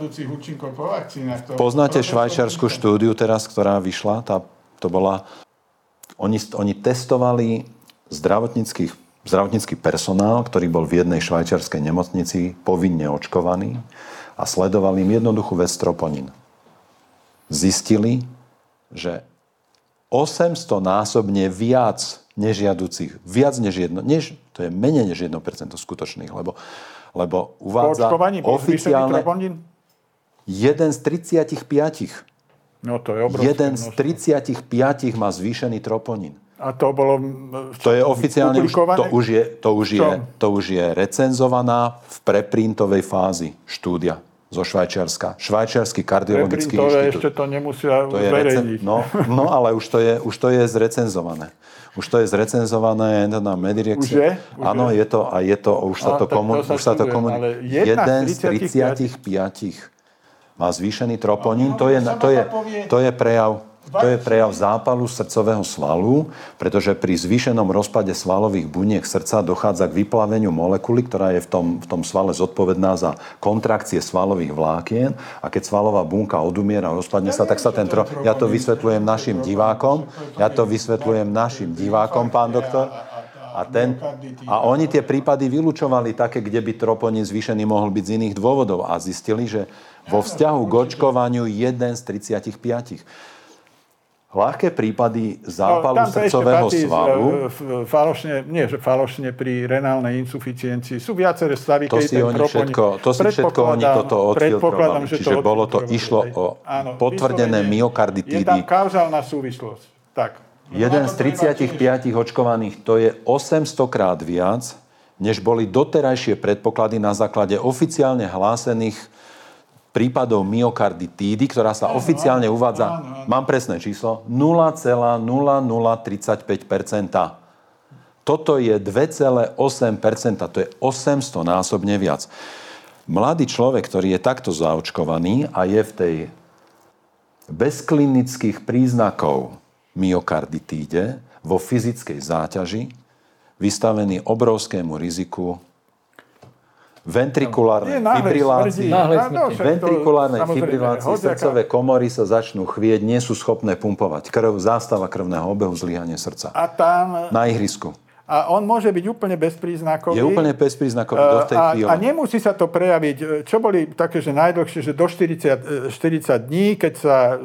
Poznáte švajčiarsku štúdiu teraz, ktorá vyšla? Oni testovali zdravotnícky personál, ktorý bol v jednej švajčiarskej nemocnici povinne očkovaný, a sledovali im jednoduchú vec, troponín. Zistili, že 800-násobne viac nežiaducích, to je menej než 1% skutočných, lebo uvádza oficiálne jeden z 35. No to je obrovské. Jeden z 35 má zvýšený troponín. A to bolo to je oficiálne publikované? To už je recenzovaná v preprintovej fázi štúdia zo Švajčiarska. Švajčiarsky kardiologický inštitút. Ešte to nemusia zverejniť. No, ale už to je zrecenzované. Na Medirexe. Už je? Áno, je to a je to. Už sa to komunikuje. Jeden z 35 má zvýšený troponín. To je prejav zápalu srdcového svalu, pretože pri zvýšenom rozpade svalových buniek srdca dochádza k vyplaveniu molekuly, ktorá je v tom svale zodpovedná za kontrakcie svalových vlákien, a keď svalová bunka odumiera, rozpadne sa, tak sa ten Ja to vysvetľujem našim divákom, pán doktor. A oni tie prípady vylučovali také, kde by troponín zvýšený mohol byť z iných dôvodov, a zistili, že vo vzťahu k očkovaniu 1 z 35. Ľahké prípady zápalu srdcového svalu. Falošne pri renálnej insuficiencii sú viaceré stavy, keď ten troponín. To si všetko oni toto odfiltrovali. Čiže išlo o potvrdené myokarditídy. Je tam kauzálna súvislosť. Tak. Jeden z 35 očkovaných, to je 800 krát viac, než boli doterajšie predpoklady na základe oficiálne hlásených prípadov myokarditídy, ktorá sa oficiálne uvádza, mám presné číslo, 0,0035%. Toto je 2,8%, to je 800-násobne viac. Mladý človek, ktorý je takto zaočkovaný a je v tej bez klinických príznakov myokarditíde, vo fyzickej záťaži, vystavený obrovskému riziku ventrikulárnej fibrilácie. Ventrikulárnej fibrilácie, srdcové komory sa začnú chvieť, nie sú schopné pumpovať krv, zástava krvného obehu, zlyhanie srdca. A tam... Na ihrisku. A on môže byť úplne bezpríznakový. Je úplne bezpríznakový do tej chvíle. A nemusí sa to prejaviť. Čo boli také, že najdlhšie, že do 40 dní, keď sa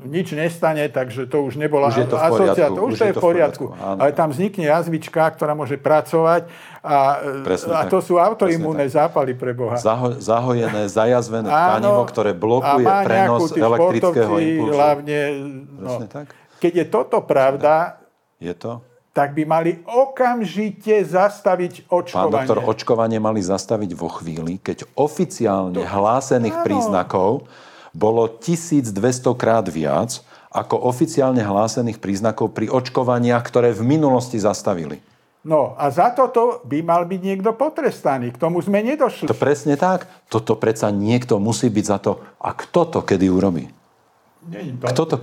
nič nestane, takže to už nebola asociácia. Už to je v poriadku. Ale tam vznikne jazvička, ktorá môže pracovať a to sú autoimúnne zápaly pre Boha. Zahojené, zajazvené tkanivo, ktoré blokuje prenos elektrického impulzu. Hlavne, Keď je toto pravda... Je to... tak by mali okamžite zastaviť očkovanie. Pán doktor, očkovanie mali zastaviť vo chvíli, keď oficiálne hlásených príznakov bolo 1200 krát viac ako oficiálne hlásených príznakov pri očkovaniach, ktoré v minulosti zastavili. No a za toto by mal byť niekto potrestaný. K tomu sme nedošli. To presne tak. Toto predsa niekto musí byť za to. A kto to kedy urobí? Kto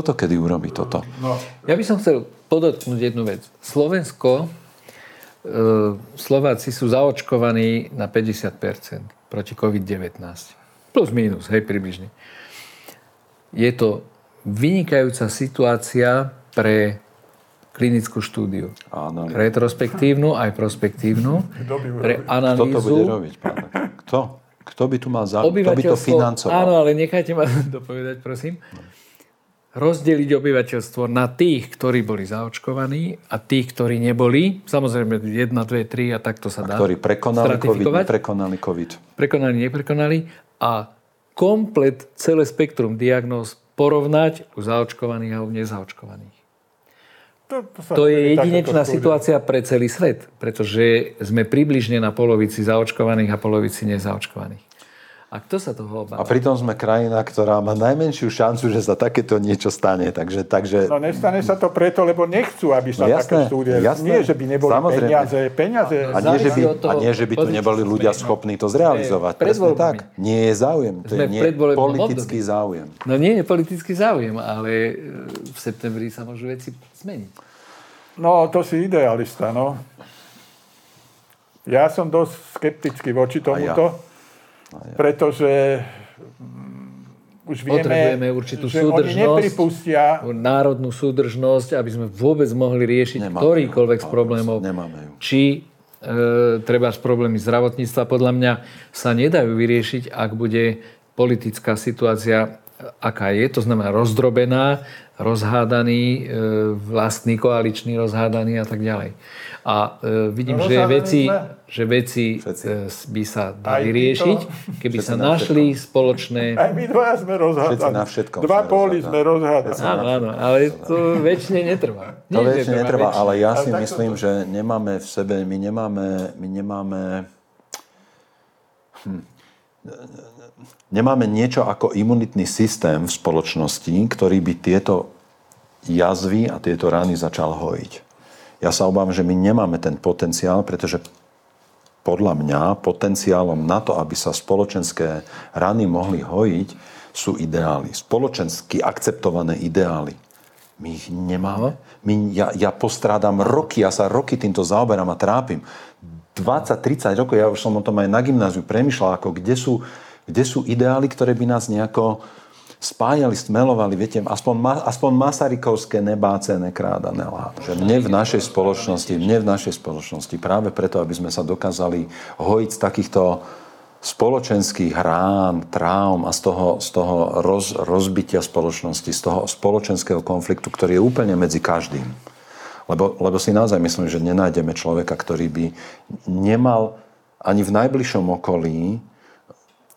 to kedy urobí toto? No. Ja by som chcel podotknúť jednu vec. Slováci sú zaočkovaní na 50% proti COVID-19. Plus minus, hej, približne. Je to vynikajúca situácia pre klinickú štúdiu. Retrospektívnu, aj prospektívnu. Pre analýzu. Kto to bude robiť, pána? Kto by tu mal záujem? Kto by to financoval? Áno, ale nechajte ma dopovedať, prosím. Rozdeliť obyvateľstvo na tých, ktorí boli zaočkovaní a tých, ktorí neboli. Samozrejme 1, 2, 3 a takto sa dá. A ktorí prekonali COVID, neprekonali COVID. Prekonali, neprekonali a komplet celé spektrum diagnóz porovnať u zaočkovaných a u nezaočkovaných. To je jedinečná situácia pre celý svet, pretože sme približne na polovici zaočkovaných a polovici nezaočkovaných. A kto sa toho obáva? A pritom sme krajina, ktorá má najmenšiu šancu, že sa takéto niečo stane. Takže... No nestane sa to preto, lebo nechcú, aby sa také štúdie... Nie, že by neboli peniaze. A nie, že by tu neboli ľudia schopní to zrealizovať. Presne tak. Nie je záujem. To je politický záujem. No nie je politický záujem, ale v septembri sa môžu veci zmeniť. No, to si idealista, no. Ja som dosť skeptický voči tomuto. Pretože už vieme, určitú že oni nepripustia národnú súdržnosť, aby sme vôbec mohli riešiť ktorýkoľvek z problémov. Či treba z problémy zdravotníctva, podľa mňa, sa nedajú vyriešiť, ak bude politická situácia, aká je. To znamená rozdrobená, rozhádaný, vlastný koaličný rozhádaný a tak ďalej. A vidím, že veci by sa dali riešiť, keby sa našli spoločné... Aj my dva sme rozhádaní. Všetci na všetkom. Dva póly sme rozhádaní. Áno, ale to väčšine netrvá. To väčšine netrvá, ale ja si myslím, že nemáme v sebe, nemáme niečo ako imunitný systém v spoločnosti, ktorý by tieto jazvy a tieto rány začal hojiť. Ja sa obávam, že my nemáme ten potenciál, pretože podľa mňa potenciálom na to, aby sa spoločenské rany mohli hojiť, sú ideály. Spoločensky akceptované ideály. My ich nemáme. Ja postrádam roky, ja sa roky týmto zaoberám a trápim. 20-30 rokov, ja už som o tom aj na gymnáziu premýšľal, ako kde sú ideály, ktoré by nás nejako... spájali, stmelovali, viete, aspoň masarykovské nebácené kráda nelá. Mne v našej spoločnosti, práve preto, aby sme sa dokázali hojiť z takýchto spoločenských rán, traum a z toho rozbitia spoločnosti, z toho spoločenského konfliktu, ktorý je úplne medzi každým. Lebo si naozaj myslím, že nenájdeme človeka, ktorý by nemal ani v najbližšom okolí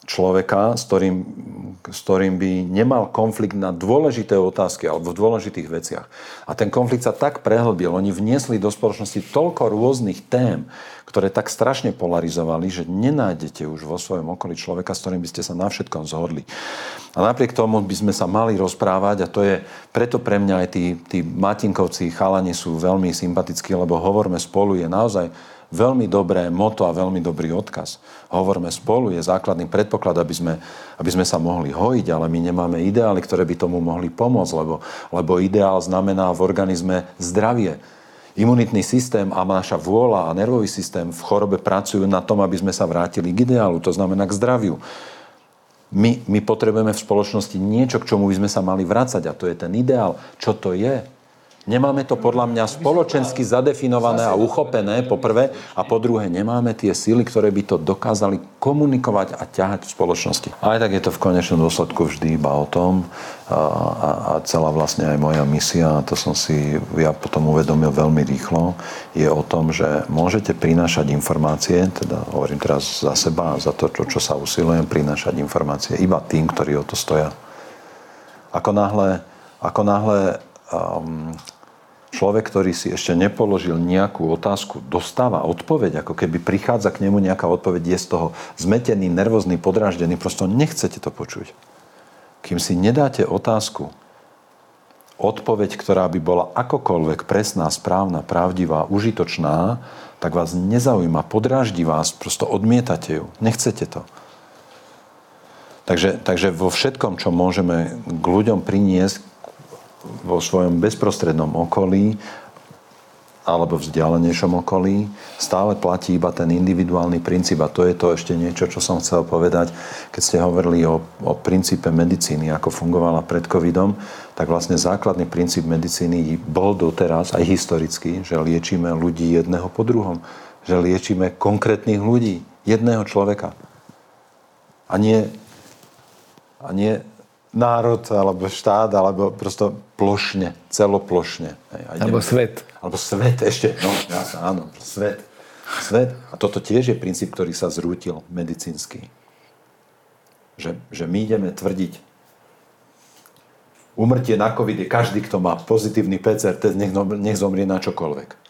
človeka, s ktorým s ktorým by nemal konflikt na dôležité otázky alebo v dôležitých veciach. A ten konflikt sa tak prehlbil, oni vniesli do spoločnosti toľko rôznych tém, ktoré tak strašne polarizovali, že nenájdete už vo svojom okolí človeka, s ktorým by ste sa na všetkom zhodli. A napriek tomu by sme sa mali rozprávať a to je, preto pre mňa aj tí Matinkovci, chalani sú veľmi sympatickí, lebo hovorme spolu je naozaj veľmi dobré moto a veľmi dobrý odkaz. Hovorme spolu, je základný predpoklad, aby sme sa mohli hojiť, ale my nemáme ideály, ktoré by tomu mohli pomôcť, lebo ideál znamená v organizme zdravie. Imunitný systém a naša vôľa a nervový systém v chorobe pracujú na tom, aby sme sa vrátili k ideálu, to znamená k zdraviu. My potrebujeme v spoločnosti niečo, k čomu by sme sa mali vrácať a to je ten ideál. Čo to je? Nemáme to podľa mňa spoločensky zadefinované a uchopené po prvé a po druhé nemáme tie síly, ktoré by to dokázali komunikovať a ťahať v spoločnosti. Aj tak je to v konečnom dôsledku vždy iba o tom a celá vlastne aj moja misia, to som si ja potom uvedomil veľmi rýchlo, je o tom, že môžete prinášať informácie, teda hovorím teraz za seba, za to, čo sa usilujem, prinášať informácie iba tým, ktorí o to stoja. Ako náhle človek, ktorý si ešte nepoložil nejakú otázku, dostáva odpoveď, ako keby prichádza k nemu nejaká odpoveď, je z toho zmetený, nervózny, podráždený, prosto nechcete to počuť. Kým si nedáte otázku, odpoveď, ktorá by bola akokoľvek presná, správna, pravdivá, užitočná, tak vás nezaujíma, podráždi vás, prosto odmietate ju, nechcete to. Takže vo všetkom, čo môžeme k ľuďom priniesť, vo svojom bezprostrednom okolí alebo vzdialenejšom okolí, stále platí iba ten individuálny princíp. A to je to ešte niečo, čo som chcel povedať. Keď ste hovorili o princípe medicíny, ako fungovala pred covidom, tak vlastne základný princíp medicíny bol doteraz, aj historicky, že liečíme ľudí jedného po druhom. Že liečíme konkrétnych ľudí, jedného človeka. A nie národ, alebo štát, alebo prosto plošne, celoplošne. Alebo svet. Alebo svet ešte. No, áno, svet. Svet. A toto tiež je princíp, ktorý sa zrútil medicínsky. Že my ideme tvrdiť, úmrtie na COVID je každý, kto má pozitívny PCR test, nech zomrie na čokoľvek.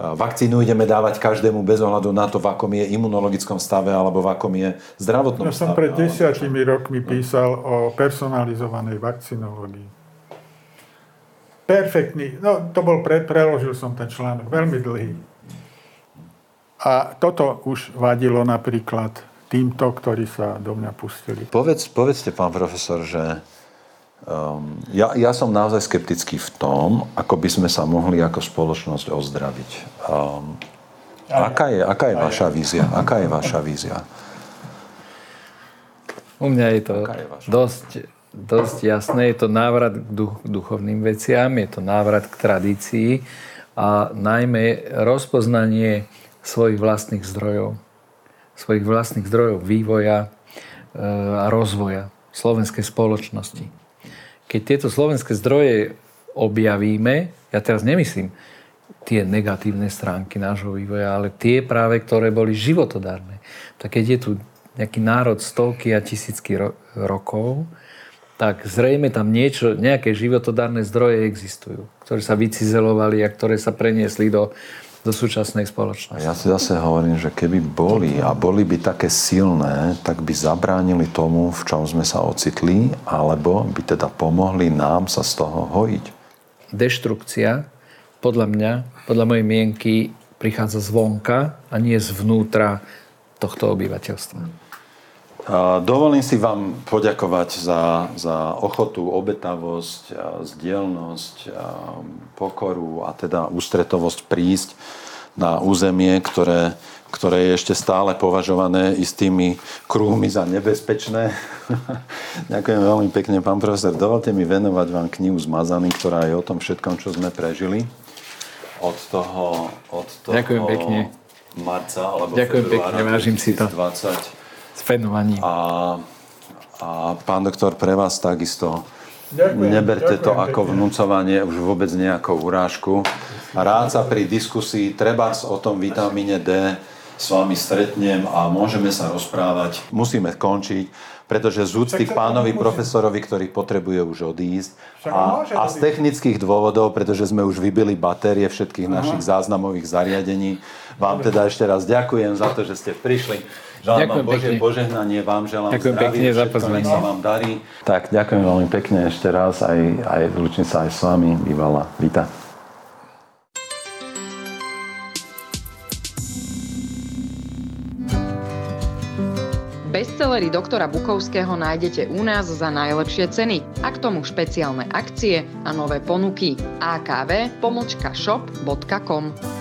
Vakcínu ideme dávať každému bez ohľadu na to, v akom je imunologickom stave alebo v akom je zdravotnom stave. Ja som pred 10 rokmi písal o personalizovanej vakcinológii. Perfektný. No, to bol preložil som ten článok. Veľmi dlhý. A toto už vadilo napríklad týmto, ktorí sa do mňa pustili. Povedzte, pán profesor, že ja som naozaj skeptický v tom, ako by sme sa mohli ako spoločnosť ozdraviť. Aká je vaša vízia? Aká je vaša vízia? U mňa je to dosť jasné. Je to návrat k duchovným veciam, je to návrat k tradícii a najmä rozpoznanie svojich vlastných zdrojov vývoja a rozvoja slovenskej spoločnosti. Keď tieto slovenské zdroje objavíme, ja teraz nemyslím tie negatívne stránky nášho vývoja, ale tie práve, ktoré boli životodárne. Tak keď je tu nejaký národ stovky a tisícky rokov, tak zrejme tam nejaké životodárne zdroje existujú, ktoré sa vycizelovali a ktoré sa preniesli do súčasnej spoločnosti. Ja si zase hovorím, že keby boli by také silné, tak by zabránili tomu, v čom sme sa ocitli, alebo by teda pomohli nám sa z toho hojiť. Deštrukcia, podľa mojej mienky, prichádza zvonka a nie zvnútra tohto obyvateľstva. Dovolím si vám poďakovať za ochotu, obetavosť, zdielnosť, pokoru a teda ústretovosť prísť na územie, ktoré je ešte stále považované istými krúhmi za nebezpečné. Ďakujem veľmi pekne, pán profesor. Dovolte mi venovať vám knihu Zmazaný, ktorá je o tom všetkom, čo sme prežili. Od toho ďakujem pekne. Marca alebo ďakujem februára pekne, vážim si to. 2020. A pán doktor, pre vás takisto neberte to ako vnúcovanie, už vôbec nejakou urážku. Rád sa pri diskusii trebárs o tom vitamíne D s vami stretnem a môžeme sa rozprávať. Musíme končiť, pretože z úcty k pánovi profesorovi, ktorý potrebuje už odísť a z technických dôvodov, pretože sme už vybili batérie všetkých našich záznamových zariadení, vám teda ešte raz ďakujem za to, že ste prišli. Želám vám Božie požehnanie, vám želám zdravie, všetko nech sa vám darí. Tak, ďakujem veľmi pekne ešte raz, aj zlučím sa aj s vami, bývalá Vita. Bestsellery doktora Bukovského nájdete u nás za najlepšie ceny a k tomu špeciálne akcie a nové ponuky. akv.shop.com